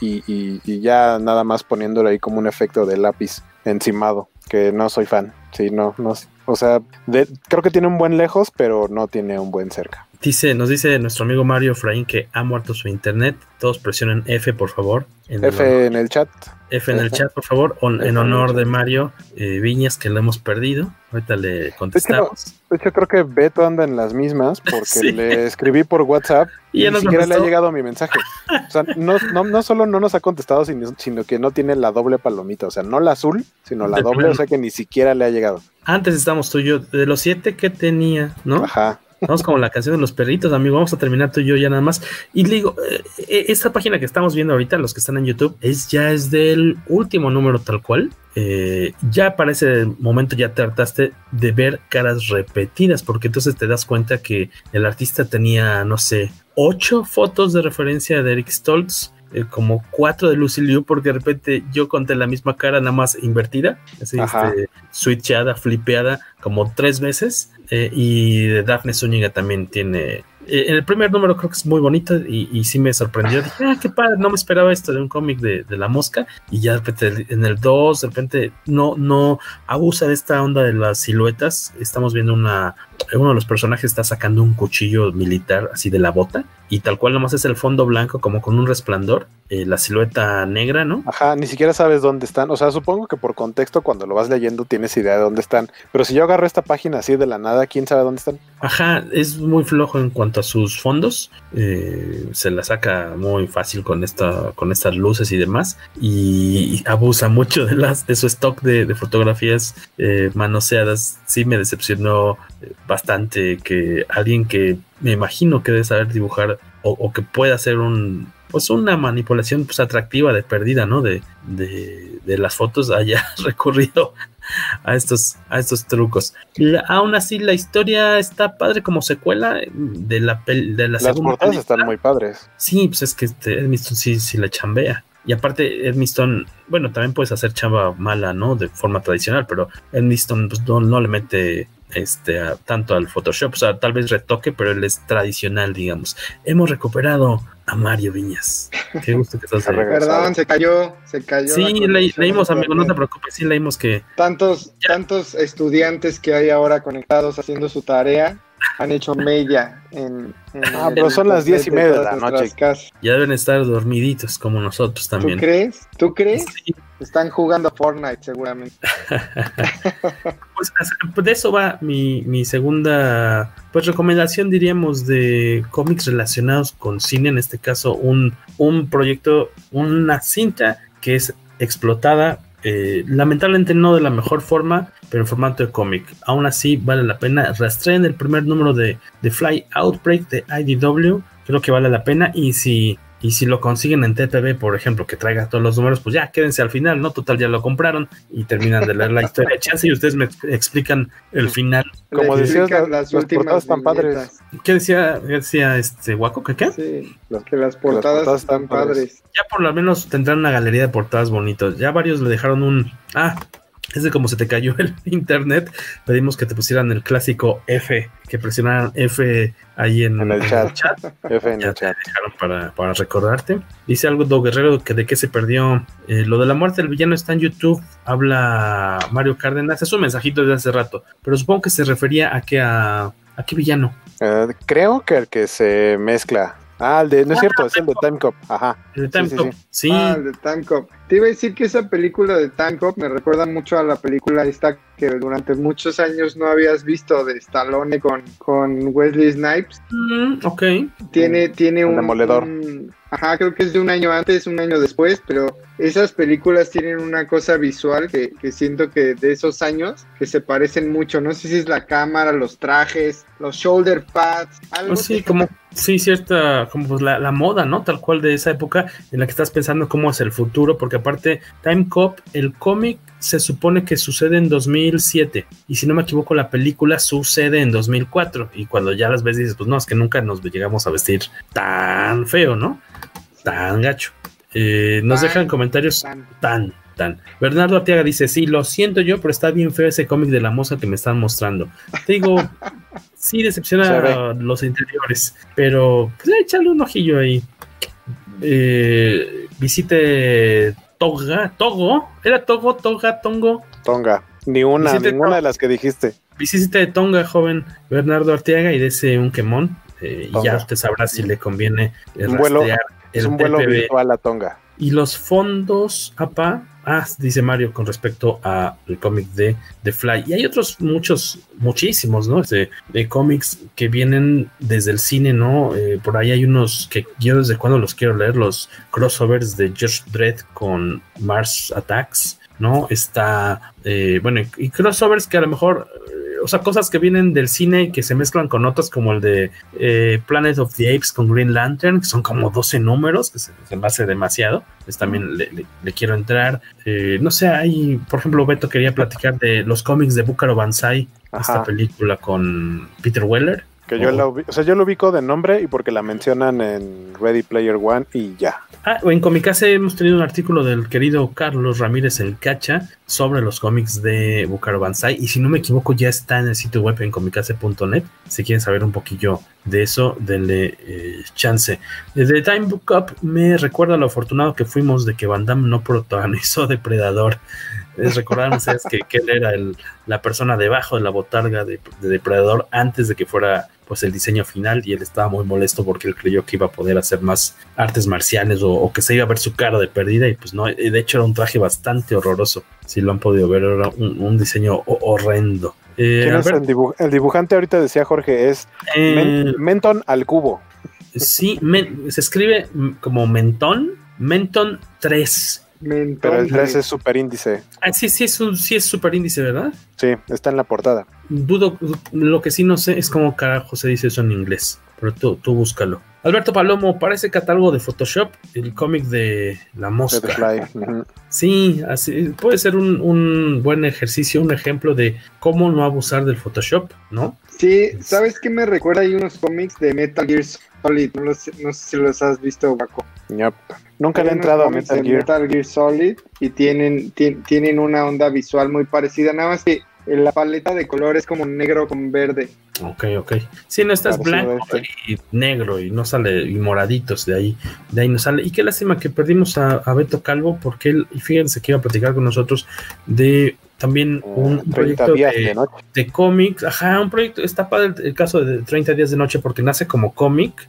y ya nada más poniéndole ahí como un efecto de lápiz encimado, que no soy fan. Sí, no, o sea, creo que tiene un buen lejos, pero no tiene un buen cerca. Nos dice nuestro amigo Mario Efraín que ha muerto su internet. Todos presionen F, por favor. F en el chat, por favor. En honor de Mario Viñas, que lo hemos perdido. Ahorita le contestamos. De hecho, creo que Beto anda en las mismas, porque sí, le escribí por WhatsApp y ni siquiera le ha llegado mi mensaje. O sea, no solo no nos ha contestado, sino que no tiene la doble palomita. O sea, no la azul, sino la doble. O sea, que ni siquiera le ha llegado. Antes estábamos tú y yo. De los 7 que tenía, ¿no? Ajá. Vamos como la canción de los perritos, amigo. Vamos a terminar tú y yo ya nada más. Y le digo, esta página que estamos viendo ahorita, los que están en YouTube, ya es del último número tal cual. Ya para ese momento ya trataste de ver caras repetidas, porque entonces te das cuenta que el artista tenía, no sé, 8 fotos de referencia de Eric Stoltz, como 4 de Lucy Liu, porque de repente yo conté la misma cara, nada más invertida, así, switchada, flipeada, como 3 veces. Y de Daphne Zúñiga también tiene. El primer número creo que es muy bonito y sí me sorprendió. Dije, qué padre, no me esperaba esto de un cómic de la mosca. Y ya de repente en el 2, de repente no abusa de esta onda de las siluetas. Estamos viendo uno de los personajes está sacando un cuchillo militar así de la bota y tal cual nomás es el fondo blanco como con un resplandor, la silueta negra, ¿no? Ajá, ni siquiera sabes dónde están. O sea, supongo que por contexto cuando lo vas leyendo tienes idea de dónde están, pero si yo agarro esta página así de la nada, ¿quién sabe dónde están? Ajá, es muy flojo en cuanto a sus fondos, se la saca muy fácil con estas luces y demás, y abusa mucho de su stock de fotografías manoseadas. Sí me decepcionó bastante que alguien que me imagino que debe saber dibujar o que pueda hacer una manipulación atractiva de perdida, ¿no? De las fotos haya recurrido a estos trucos. Aún así la historia está padre como secuela de la segunda. Las portadas están muy padres. Sí, pues es que Edmiston sí la chambea. Y aparte Edmiston, bueno, también puedes hacer chamba mala, ¿no? De forma tradicional, pero Edmiston pues, no le mete tanto al Photoshop, o sea, tal vez retoque, pero él es tradicional, digamos. Hemos recuperado a Mario Viñas. Qué gusto que estás ahí. Perdón, se cayó. Sí, leímos, amigo, no te preocupes, sí leímos que... Tantos estudiantes que hay ahora conectados haciendo su tarea han hecho mella pero son las 10:30 de la noche. Ya deben estar dormiditos como nosotros también. ¿Tú crees? Sí. Están jugando Fortnite seguramente. Pues de eso va mi segunda recomendación, diríamos, de cómics relacionados con cine, en este caso un proyecto, una cinta que es explotada lamentablemente no de la mejor forma, pero en formato de cómic. Aún así vale la pena. Rastreen el primer número de Fly Outbreak de IDW, creo que vale la pena, y si lo consiguen en TPB, por ejemplo, que traiga todos los números, pues ya quédense al final, ¿no? Total, ya lo compraron y terminan de leer la historia. Chance y ustedes me explican el final. Como decías, las últimas portadas tan padres. ¿Qué decía Guaco? ¿Qué? Sí, que las portadas están padres. Ya por lo menos tendrán una galería de portadas bonitas. Ya varios le dejaron un... Es de como se te cayó el internet. Pedimos que te pusieran el clásico F, que presionaran F ahí en el chat. F en el chat. Dejaron para recordarte. Dice algo Do Guerrero que de qué se perdió. Lo de la muerte del villano está en YouTube. Habla Mario Cárdenas. Es un mensajito de hace rato. Pero supongo que se refería a qué villano. Creo que el que se mezcla. Es el de Time Cop. Ajá. El de Time Cop. Sí. El de Time Cop. Te iba a decir que esa película de Time Cop me recuerda mucho a la película esta que durante muchos años no habías visto de Stallone con Wesley Snipes. Ok. Tiene un demoledor. Creo que es de un año antes, un año después, pero esas películas tienen una cosa visual que siento que de esos años que se parecen mucho. No sé si es la cámara, los trajes, los shoulder pads, algo así. Como la moda, ¿no? Tal cual de esa época en la que estás pensando cómo es el futuro, porque aparte Time Cop, el cómic, se supone que sucede en 2007 y si no me equivoco la película sucede en 2004 y cuando ya las ves dices, pues no, es que nunca nos llegamos a vestir tan feo, ¿no? Tan gacho. Nos dejan comentarios tan. Bernardo Arteaga dice, sí, lo siento yo, pero está bien feo ese cómic de la mosca que me están mostrando. Te digo, sí decepciona a los interiores, pero pues, échale un ojillo ahí. Visite Togo, era Tonga. Ninguna de las que dijiste. Visita de Tonga, joven Bernardo Arteaga, y de ese un quemón. y ya usted sabrá si le conviene rastrear el vuelo virtual a Tonga. Y los fondos, apá, dice Mario con respecto al cómic de The Fly. Y hay otros muchísimos, ¿no? De cómics que vienen desde el cine, ¿no? Por ahí hay unos que yo desde cuando los quiero leer, los crossovers de Judge Dredd con Mars Attacks, ¿no? Está, bueno, y crossovers que a lo mejor... O sea, cosas que vienen del cine y que se mezclan con otras, como el de Planet of the Apes con Green Lantern, que son como 12 números, que se me hace demasiado. Pues también le quiero entrar. No sé, hay, por ejemplo, Beto quería platicar de los cómics de Bucaro Banzai, esta película con Peter Weller. Que yo lo ubico de nombre y porque la mencionan en Ready Player One y ya. En Comikaze hemos tenido un artículo del querido Carlos Ramírez El Cacha sobre los cómics de Bucaro Banzai, y si no me equivoco ya está en el sitio web en comikaze.net. si quieren saber un poquillo de eso, denle chance. The Time Book Up me recuerda lo afortunado que fuimos de que Van Damme no protagonizó Depredador. Recordaron ustedes que él era la persona debajo de la botarga de Depredador antes de que fuera pues el diseño final, y él estaba muy molesto porque él creyó que iba a poder hacer más artes marciales o que se iba a ver su cara de perdida, y pues no, de hecho era un traje bastante horroroso, si lo han podido ver, era un diseño horrendo. ¿Quién es el dibujante ahorita? Decía Jorge, es Menton al cubo. Sí, se escribe como Menton 3. Pero el 3 es superíndice. Sí es superíndice, ¿verdad? Sí, está en la portada. Dudo, lo que sí no sé es cómo carajo se dice eso en inglés, pero tú búscalo. Alberto Palomo, parece catálogo de Photoshop, el cómic de La Mosca. Sí, así puede ser un buen ejercicio, un ejemplo de cómo no abusar del Photoshop, ¿no? Sí, ¿sabes qué me recuerda? Hay unos cómics de Metal Gear Solid, no sé si los has visto, Guaco. Yep. Nunca le he entrado a Metal Gear Solid y tienen una onda visual muy parecida, nada más que la paleta de color es como negro con verde. Ok. Si no estás blanco y negro y no sale, y moraditos de ahí no sale. Y qué lástima que perdimos a Beto Calvo, porque él, fíjense que iba a platicar con nosotros de también un proyecto de cómics. Ajá, un proyecto, está padre el caso de 30 días de noche, porque nace como cómic,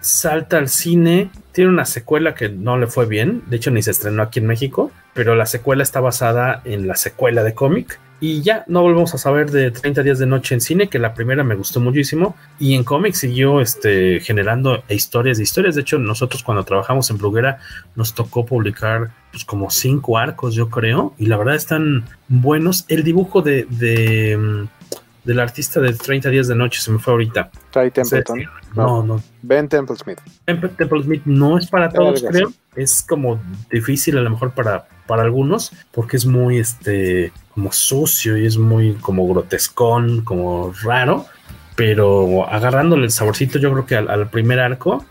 salta al cine, tiene una secuela que no le fue bien, de hecho ni se estrenó aquí en México, pero la secuela está basada en la secuela de cómic, y ya no volvemos a saber de 30 días de noche en cine, que la primera me gustó muchísimo, y en cómic siguió generando historias, de hecho nosotros cuando trabajamos en Bruguera nos tocó publicar pues como 5 arcos, yo creo, y la verdad están buenos. El dibujo del artista de 30 días de noche, se me fue ahorita. Ty Templeton. No. Ben Temple Smith. No es para todos, creo. Es como difícil a lo mejor para algunos, porque es muy como sucio y es muy como grotescón, como raro, pero agarrándole el saborcito, yo creo que al primer arco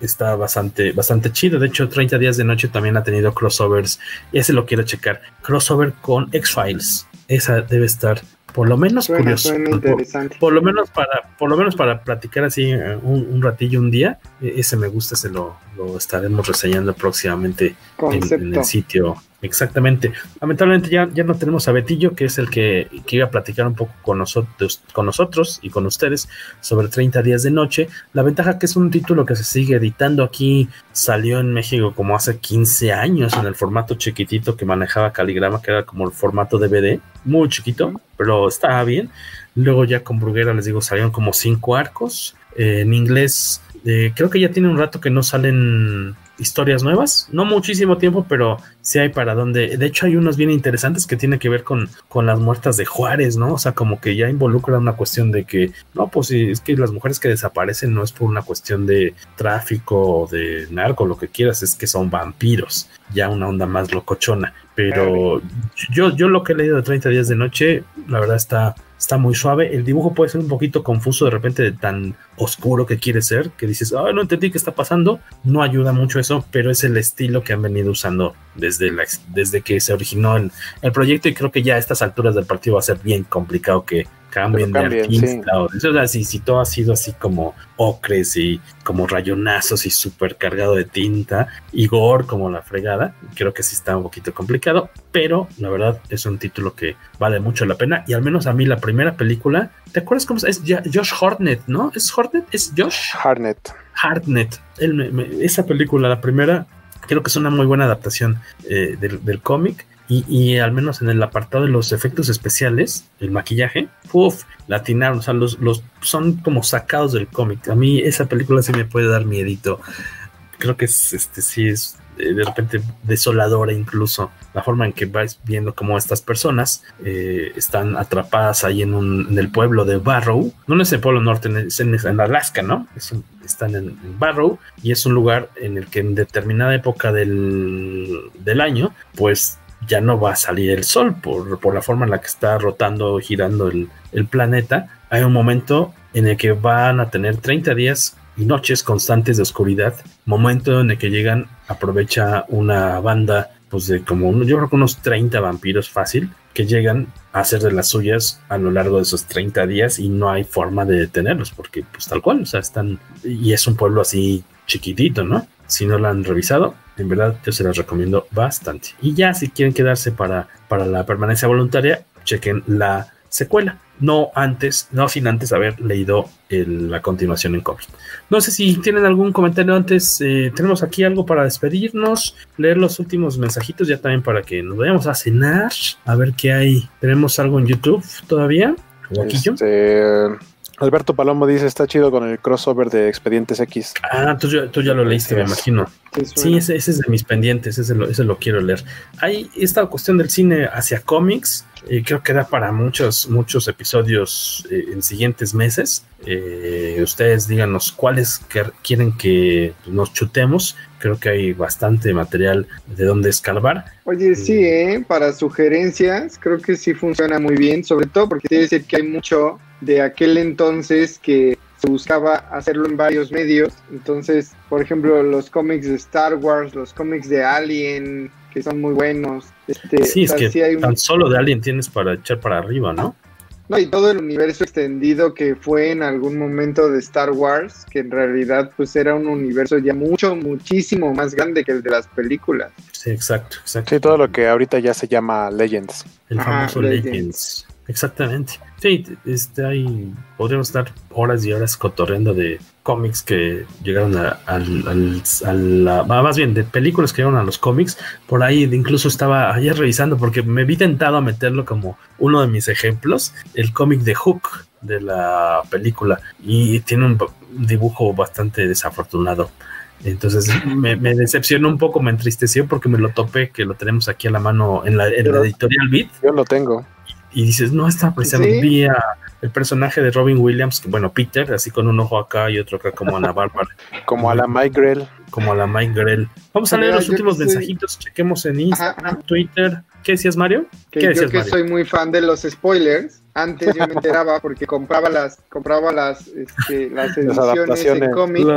está bastante, bastante chido. De hecho, 30 días de noche también ha tenido crossovers. Ese lo quiero checar. Crossover con X-Files. Esa debe estar por lo menos curioso, por lo menos para platicar así un ratillo un día. Ese me gusta, se lo estaremos reseñando próximamente en el sitio. Exactamente. Lamentablemente ya no tenemos a Betillo, que es el que iba a platicar un poco con nosotros y con ustedes sobre 30 días de noche. La ventaja que es un título que se sigue editando aquí, salió en México como hace 15 años en el formato chiquitito que manejaba Caligrama, que era como el formato DVD, muy chiquito, pero estaba bien. Luego ya con Bruguera, les digo, salieron como 5 arcos. En inglés, creo que ya tiene un rato que no salen historias nuevas, no muchísimo tiempo, pero sí hay para donde. De hecho, hay unos bien interesantes que tienen que ver con las muertas de Juárez, ¿no? O sea, como que ya involucra una cuestión de que, no, pues es que las mujeres que desaparecen no es por una cuestión de tráfico, de narco, lo que quieras, es que son vampiros, ya una onda más locochona. Pero yo lo que he leído de 30 días de noche, la verdad está muy suave. El dibujo puede ser un poquito confuso de repente, de tan oscuro que quiere ser, que dices, no entendí qué está pasando. No ayuda mucho eso, pero es el estilo que han venido usando desde que se originó el proyecto, y creo que ya a estas alturas del partido va a ser bien complicado que cambien de artista. Sí. O sea, si todo ha sido así como ocres y como rayonazos y súper cargado de tinta y gore como la fregada, creo que sí está un poquito complicado, pero la verdad es un título que vale mucho la pena. Y al menos a mí la primera película, ¿te acuerdas cómo es? Josh Hartnett, ¿no? ¿Es Hartnett? ¿Es Josh? Hartnett. Esa película, la primera, creo que es una muy buena adaptación del cómic. Y al menos en el apartado de los efectos especiales, el maquillaje, latinaron, o sea, los son como sacados del cómic. A mí esa película sí me puede dar miedito. Creo que es, sí es de repente desoladora, incluso la forma en que vais viendo cómo estas personas están atrapadas ahí en el pueblo de Barrow. No es el pueblo norte, es en Alaska, ¿no? Están en Barrow, y es un lugar en el que en determinada época del año, pues ya no va a salir el sol por la forma en la que está rotando, girando el planeta. Hay un momento en el que van a tener 30 días y noches constantes de oscuridad, momento en el que llegan, aprovecha una banda, pues de yo creo que unos 30 vampiros fácil, que llegan a hacer de las suyas a lo largo de esos 30 días y no hay forma de detenerlos, porque pues tal cual, o sea, y es un pueblo así chiquitito, ¿no? Si no la han revisado, en verdad yo se las recomiendo bastante. Y ya si quieren quedarse para la permanencia voluntaria, chequen la secuela. No sin antes haber leído la continuación en cómic. No sé si tienen algún comentario antes. Tenemos aquí algo para despedirnos, leer los últimos mensajitos ya también para que nos vayamos a cenar. A ver qué hay. ¿Tenemos algo en YouTube todavía? Alberto Palomo dice, está chido con el crossover de Expedientes X. Ah, tú ya lo leíste, me imagino. Sí, ese es de mis pendientes, ese lo quiero leer. Hay esta cuestión del cine hacia cómics, creo que da para muchos episodios en siguientes meses. Ustedes díganos cuáles quieren que nos chutemos. Creo que hay bastante material de donde escarbar. Oye, sí, para sugerencias creo que sí funciona muy bien, sobre todo porque quiere decir que hay mucho de aquel entonces que se buscaba hacerlo en varios medios. Entonces, por ejemplo, los cómics de Star Wars, los cómics de Alien, que son muy buenos. Tan solo de Alien tienes para echar para arriba, ¿no? No, y todo el universo extendido que fue en algún momento de Star Wars, que en realidad pues era un universo ya muchísimo más grande que el de las películas. Sí, exacto. Sí, todo lo que ahorita ya se llama Legends. El famoso Legends. Exactamente. Sí, ahí podríamos estar horas y horas cotorreando de cómics que llegaron más bien de películas que llegaron a los cómics. Por ahí incluso estaba ayer revisando, porque me vi tentado a meterlo como uno de mis ejemplos, el cómic de Hook de la película, y tiene un dibujo bastante desafortunado. Entonces me decepcionó un poco, me entristeció porque me lo topé, que lo tenemos aquí a la mano en la editorial Beat. Yo lo tengo. Y dices, no está precisamente día el personaje de Robin Williams, que, bueno, Peter, así con un ojo acá y otro acá, como Ana Bárbara. Como a la Mike Grell. Vamos a leer los últimos mensajitos, chequemos en Instagram, Twitter. ¿Qué decías, Mario? Yo soy muy fan de los spoilers. Antes yo me enteraba porque compraba las ediciones en cómic.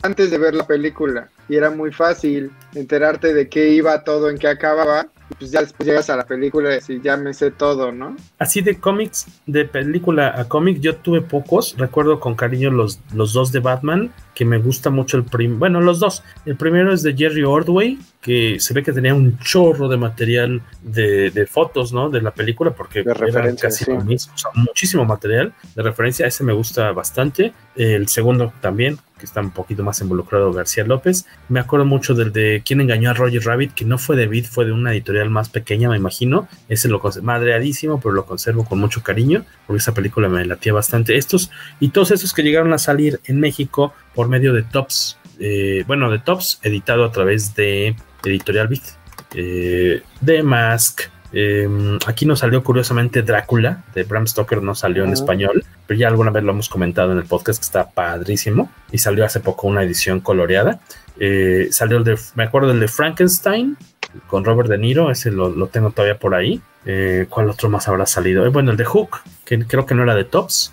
Antes de ver la película. Y era muy fácil enterarte de qué iba todo, en qué acababa. Pues ya después llegas a la película y ya me sé todo, ¿no? Así de cómics, de película a cómic, yo tuve pocos. Recuerdo con cariño los dos de Batman, que me gusta mucho los dos. El primero es de Jerry Ordway, que se ve que tenía un chorro de material de fotos, ¿no? De la película, porque de referencia, casi lo mismo, o sea, muchísimo material de referencia. Ese me gusta bastante. El segundo también, que está un poquito más involucrado, García López. Me acuerdo mucho del de Quién engañó a Roger Rabbit, que no fue de Beat, fue de una editorial más pequeña, me imagino. Ese lo madreadísimo, pero lo conservo con mucho cariño, porque esa película me latía bastante. Estos y todos esos que llegaron a salir en México por medio de Tops, editado a través de Editorial Beat, de Mask. Aquí nos salió curiosamente Drácula de Bram Stoker, no salió en español, pero ya alguna vez lo hemos comentado en el podcast, que está padrísimo, y salió hace poco una edición coloreada. Salió me acuerdo del de Frankenstein con Robert De Niro, ese lo tengo todavía por ahí. ¿Cuál otro más habrá salido? Bueno, el de Hook, que creo que no era de Tops.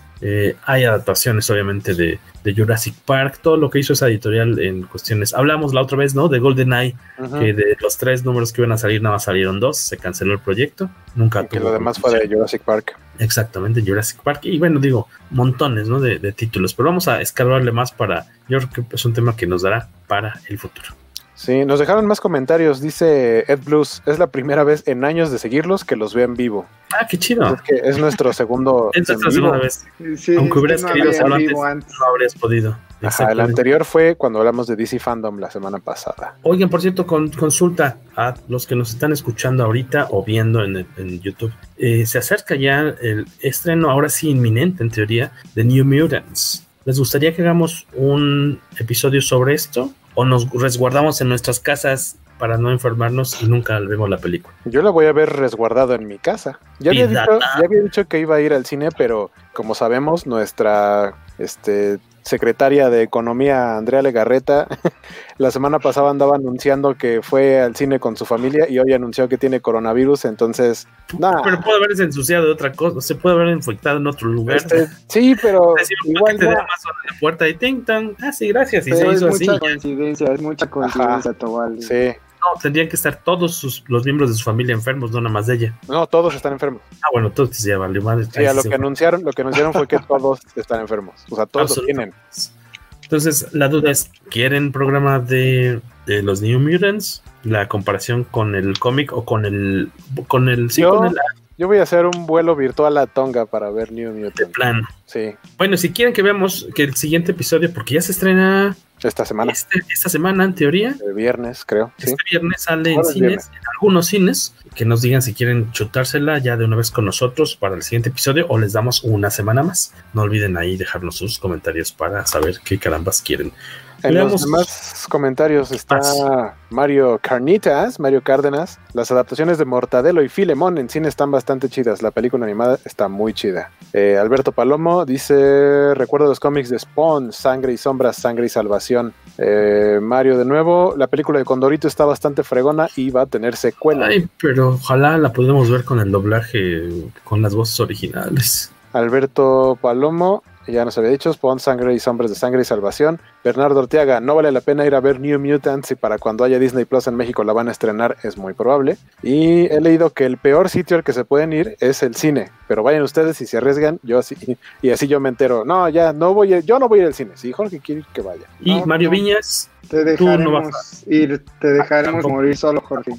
Hay adaptaciones obviamente de Jurassic Park, todo lo que hizo esa editorial en cuestiones, hablamos la otra vez, ¿no? De GoldenEye, uh-huh, que de los 3 números que iban a salir, nada más salieron 2, se canceló el proyecto, nunca tuvo. Que lo demás fue de Jurassic Park. Exactamente, Jurassic Park, y bueno, digo, montones, ¿no? De títulos, pero vamos a escalarle más para, yo creo que es un tema que nos dará para el futuro. Sí, nos dejaron más comentarios, dice Ed Blues, es la primera vez en años de seguirlos que los veo en vivo. Ah, qué chido. Es que es nuestro segundo. Es nuestra segunda vez. Sí, aunque hubieras querido hacerlo antes, no habrías podido. Ajá, el anterior fue cuando hablamos de DC Fandom la semana pasada. Oigan, por cierto, consulta a los que nos están escuchando ahorita o viendo en YouTube. Se acerca ya el estreno, ahora sí inminente en teoría, de New Mutants. ¿Les gustaría que hagamos un episodio sobre esto? ¿O nos resguardamos en nuestras casas para no enfermarnos y nunca vemos la película? Yo la voy a ver resguardado en mi casa. Ya había dicho que iba a ir al cine, pero como sabemos, nuestra secretaria de Economía, Andrea Legarreta, la semana pasada andaba anunciando que fue al cine con su familia y hoy anunció que tiene coronavirus, entonces... Nah. Pero puede haberse ensuciado de otra cosa, se puede haber infectado en otro lugar. Sí, pero... Es decir, igual te da más en la puerta y ting-tang. Ah, sí, gracias, y se hizo así. Es mucha coincidencia, Tobal. Sí. No, tendrían que estar todos los miembros de su familia enfermos, no nada más de ella. No, todos están enfermos. Ah, bueno, todos ya valió madre. Sí, lo que anunciaron fue que todos están enfermos. O sea, todos lo tienen. Entonces, la duda es, ¿quieren programa de los New Mutants? ¿La comparación con el cómic o con el sí, yo voy a hacer un vuelo virtual a Tonga para ver New Mutants. De plano. Sí. Bueno, si quieren que veamos que el siguiente episodio, porque ya se estrena... Esta semana, en teoría. El viernes, creo. Viernes sale en cines, en algunos cines, que nos digan si quieren chutársela ya de una vez con nosotros para el siguiente episodio o les damos una semana más. No olviden ahí dejarnos sus comentarios para saber qué carambas quieren. Los demás comentarios está Mario Cárdenas. Las adaptaciones de Mortadelo y Filemón en cine están bastante chidas. La película animada está muy chida. Alberto Palomo dice, recuerdo los cómics de Spawn, Sangre y Sombras, Sangre y Salvación. Mario de nuevo, la película de Condorito está bastante fregona y va a tener secuela. Ay, pero ojalá la podamos ver con el doblaje, con las voces originales. Alberto Palomo, ya nos había dicho, Spawn, Sangre y Sombras de Sangre y Salvación. Bernardo Arteaga, no vale la pena ir a ver New Mutants y para cuando haya Disney Plus en México la van a estrenar, es muy probable. Y he leído que el peor sitio al que se pueden ir es el cine, pero vayan ustedes y se arriesgan, yo así, y así yo me entero. No, ya no voy a, yo no voy a ir al cine, si Jorge quiere que vaya. Y no, Mario Viñas, te dejaremos morir solo, Jorge.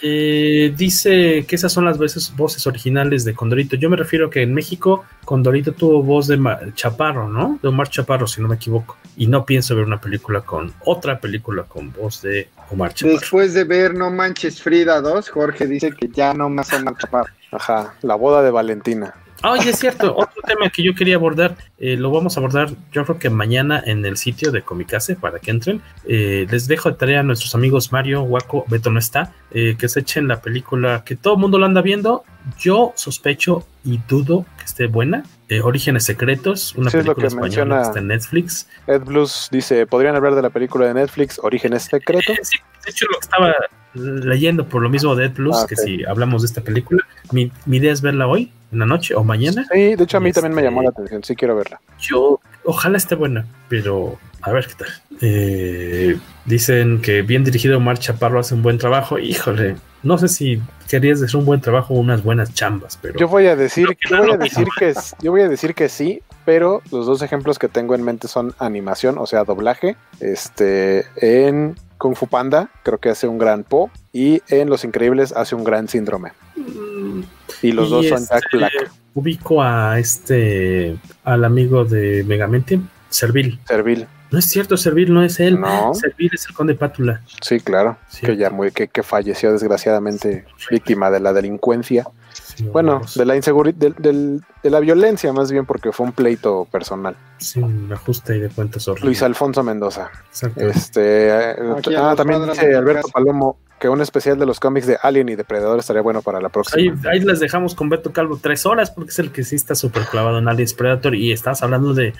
Dice que esas son las voces originales de Condorito. Yo me refiero a que en México Condorito tuvo voz de Chaparro, ¿no? De Omar Chaparro, si no me equivoco. Y no pienso ver otra película con voz de Omar Chaparro. Después de ver No Manches Frida 2, Jorge dice que ya no más Omar Chaparro. Ajá, la boda de Valentina. Oye, es cierto, otro tema que yo quería abordar, lo vamos a abordar yo creo que mañana en el sitio de Comikaze para que entren. Les dejo de tarea a nuestros amigos Mario, Guaco, Beto no está, que se echen la película que todo el mundo lo anda viendo. Yo sospecho y dudo que esté buena. Orígenes Secretos, una película española que está en Netflix. Ed Blues dice, ¿podrían hablar de la película de Netflix, Orígenes Secretos? Sí, de hecho lo que estaba leyendo por lo mismo de Ed Blues, que si hablamos de esta película, mi idea es verla hoy, en la noche o mañana. Sí, de hecho a mí también me llamó la atención, sí quiero verla. Yo, ojalá esté buena, pero... A ver qué tal. Dicen que bien dirigido Omar Chaparro hace un buen trabajo. Híjole, no sé si querías decir un buen trabajo o unas buenas chambas, pero yo voy a decir que sí, pero los dos ejemplos que tengo en mente son animación, o sea, doblaje, en Kung Fu Panda, creo que hace un gran Po, y en Los Increíbles hace un gran Síndrome. Y los dos son Jack Black. Ubico a al amigo de Megamente, Servil. No es cierto, Servil no es él. No. Servil es el conde Pátula. Sí, claro. Sí. Que ya que falleció desgraciadamente, víctima de la delincuencia. Sí, bueno, de la inseguridad, de la violencia más bien, porque fue un pleito personal. Sí, un ajuste y de cuentas horrible. Luis Alfonso Mendoza. Exacto. También dice Alberto Palomo que un especial de los cómics de Alien y Depredador estaría bueno para la próxima. Ahí les dejamos con Beto Calvo 3 horas, porque es el que sí está súper clavado en Aliens Predator, y estás hablando de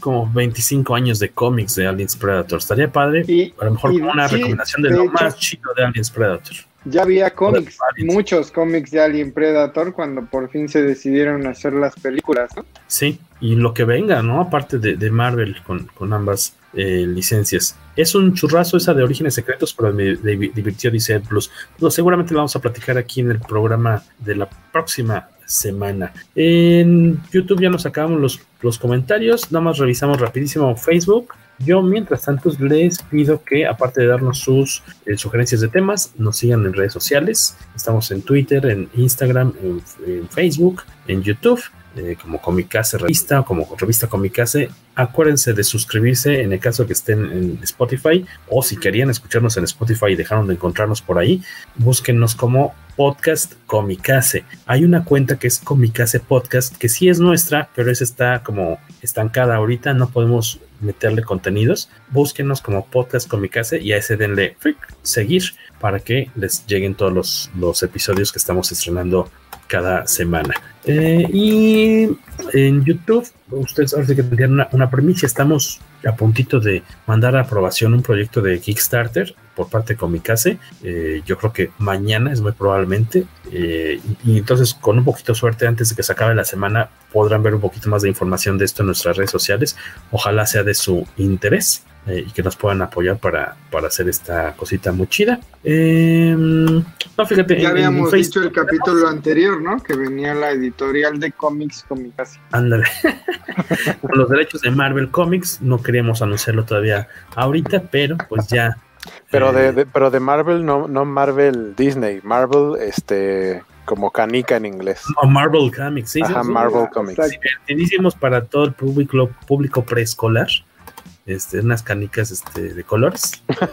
como 25 años de cómics de Aliens Predator. Estaría padre, a lo mejor con una recomendación de lo más chido de Aliens Predator. Ya había cómics, muchos cómics de Alien Predator cuando por fin se decidieron hacer las películas, ¿no? Sí, y lo que venga, ¿no? Aparte de Marvel con ambas licencias. Es un churrazo esa de Orígenes Secretos, pero me divirtió, dice Ed Plus. No, seguramente la vamos a platicar aquí en el programa de la próxima semana. En YouTube ya nos acabamos los comentarios, nada más revisamos rapidísimo Facebook. Yo, mientras tanto, les pido que, aparte de darnos sus sugerencias de temas, nos sigan en redes sociales. Estamos en Twitter, en Instagram, en Facebook, en YouTube, como Comikaze Revista, como Revista Comikaze. Acuérdense de suscribirse en el caso de que estén en Spotify, o si querían escucharnos en Spotify y dejaron de encontrarnos por ahí, búsquennos como Podcast Comikaze. Hay una cuenta que es Comikaze Podcast, que sí es nuestra, pero esa está como estancada ahorita, no podemos meterle contenidos. Búsquenos como Podcast Comikaze y a ese denle seguir para que les lleguen todos los episodios que estamos estrenando cada semana. Y en YouTube, ustedes ahora sí que tendrían una premisa. Estamos a puntito de mandar a aprobación un proyecto de Kickstarter por parte de Comikaze. Yo creo que mañana es muy probablemente. Y entonces, con un poquito de suerte, antes de que se acabe la semana, podrán ver un poquito más de información de esto en nuestras redes sociales. Ojalá sea de su interés y que nos puedan apoyar para hacer esta cosita muy chida. No, fíjate, ya habíamos dicho el capítulo anterior, ¿no? Que venía la editorial de cómics Comikaze. Ándale. Con los derechos de Marvel Comics, no queríamos anunciarlo todavía ahorita, pero pues ya. Pero de Marvel, no Marvel Disney, Marvel como canica en inglés. No, Marvel Comics, sí. Ajá, sí, Marvel Comics. Divertidísimos para todo el público preescolar. Unas canicas de colores. ya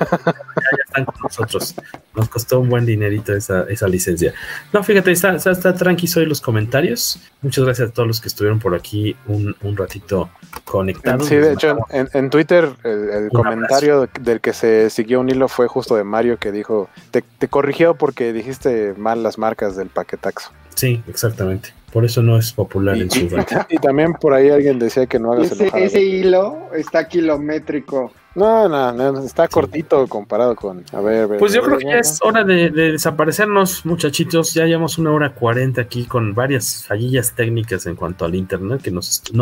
están con nosotros. Nos costó un buen dinerito esa licencia. No, fíjate, está tranqui hoy los comentarios. Muchas gracias a todos los que estuvieron por aquí un ratito conectados. Sí, de hecho, en Twitter el comentario del que se siguió un hilo fue justo de Mario, que dijo, te corrigió porque dijiste mal las marcas del paquetaxo. Sí, exactamente. Por eso no es popular en su rango. Y también por ahí alguien decía que no hagas ese hilo está kilométrico. No, está cortito comparado con... A ver, pues yo creo que ya es hora de desaparecernos, muchachitos. Ya llevamos 1:40 aquí con varias fallillas técnicas en cuanto al internet, que no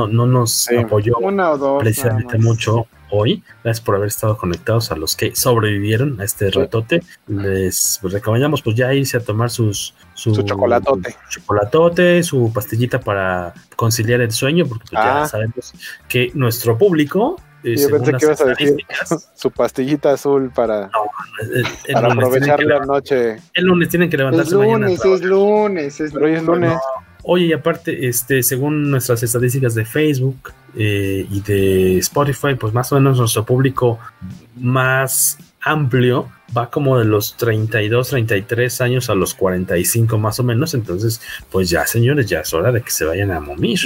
nos apoyó precisamente mucho hoy. Gracias por haber estado conectados a los que sobrevivieron a este ratote. Les recomendamos pues ya irse a tomar su chocolatote. Su pastillita para conciliar el sueño, porque pues ya sabemos que nuestro público... Yo pensé que ibas a decir su pastillita azul para aprovechar la noche. El lunes tienen que levantarse mañana. Es lunes. Oye, y aparte, según nuestras estadísticas de Facebook y de Spotify, pues más o menos nuestro público más amplio va como de los 32, 33 años a los 45 más o menos. Entonces, pues ya, señores, ya es hora de que se vayan a momir.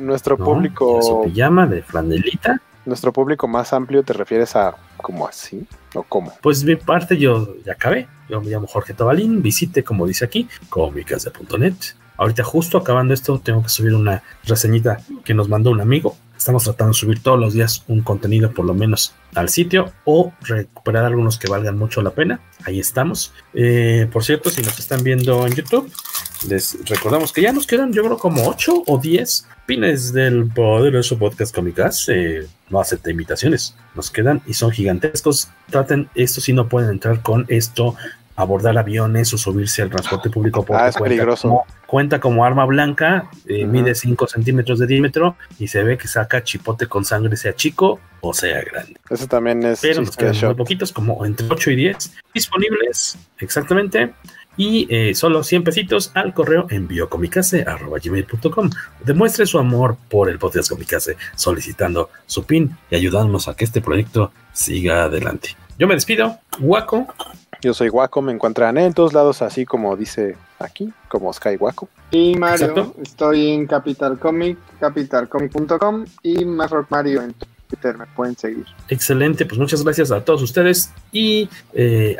Nuestro público... Su pijama de flanelita. ¿Nuestro público más amplio te refieres a como así o cómo? Pues mi parte yo ya acabé. Yo me llamo Jorge Tabalín. Visite, como dice aquí, comikaze.net. Ahorita justo acabando esto tengo que subir una reseñita que nos mandó un amigo. Estamos tratando de subir todos los días un contenido por lo menos al sitio o recuperar algunos que valgan mucho la pena. Ahí estamos. Por cierto, si nos están viendo en YouTube, les recordamos que ya nos quedan, yo creo, como 8 o 10 pines del poderoso podcast Comikaze. No acepta imitaciones. Nos quedan y son gigantescos. Traten esto si no pueden entrar con esto. Abordar aviones o subirse al transporte público porque es peligroso. Cuenta como arma blanca, mide 5 centímetros de diámetro y se ve que saca chipote con sangre, sea chico o sea grande. Eso también es... Pero nos quedan muy poquitos, como entre 8 y 10 disponibles, exactamente. Y solo 100 pesitos al correo enviocomikaze@gmail.com. Demuestre su amor por el podcast Comikaze solicitando su pin y ayudándonos a que este proyecto siga adelante. Yo me despido, Guaco. Yo soy Guaco, me encuentran en todos lados, así como dice aquí, como Sky Guaco. Y Mario, exacto. Estoy en Capital Comic, capitalcomic.com y más Rock Mario en Twitter, me pueden seguir. Excelente, pues muchas gracias a todos ustedes y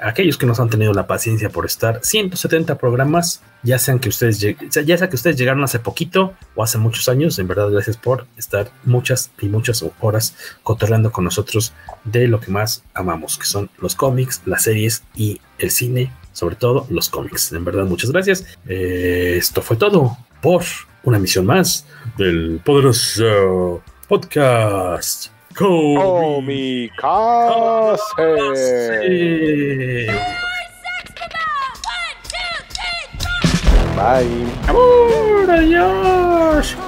aquellos que nos han tenido la paciencia por estar 170 programas, ya sea que ustedes llegaron hace poquito o hace muchos años. En verdad, gracias por estar muchas y muchas horas cotorreando con nosotros de lo que más amamos, que son los cómics, las series y el cine. sobre todo los cómics. En verdad, muchas gracias. Esto fue todo por una emisión más del poderoso podcast Comikaze. Bye. Adiós.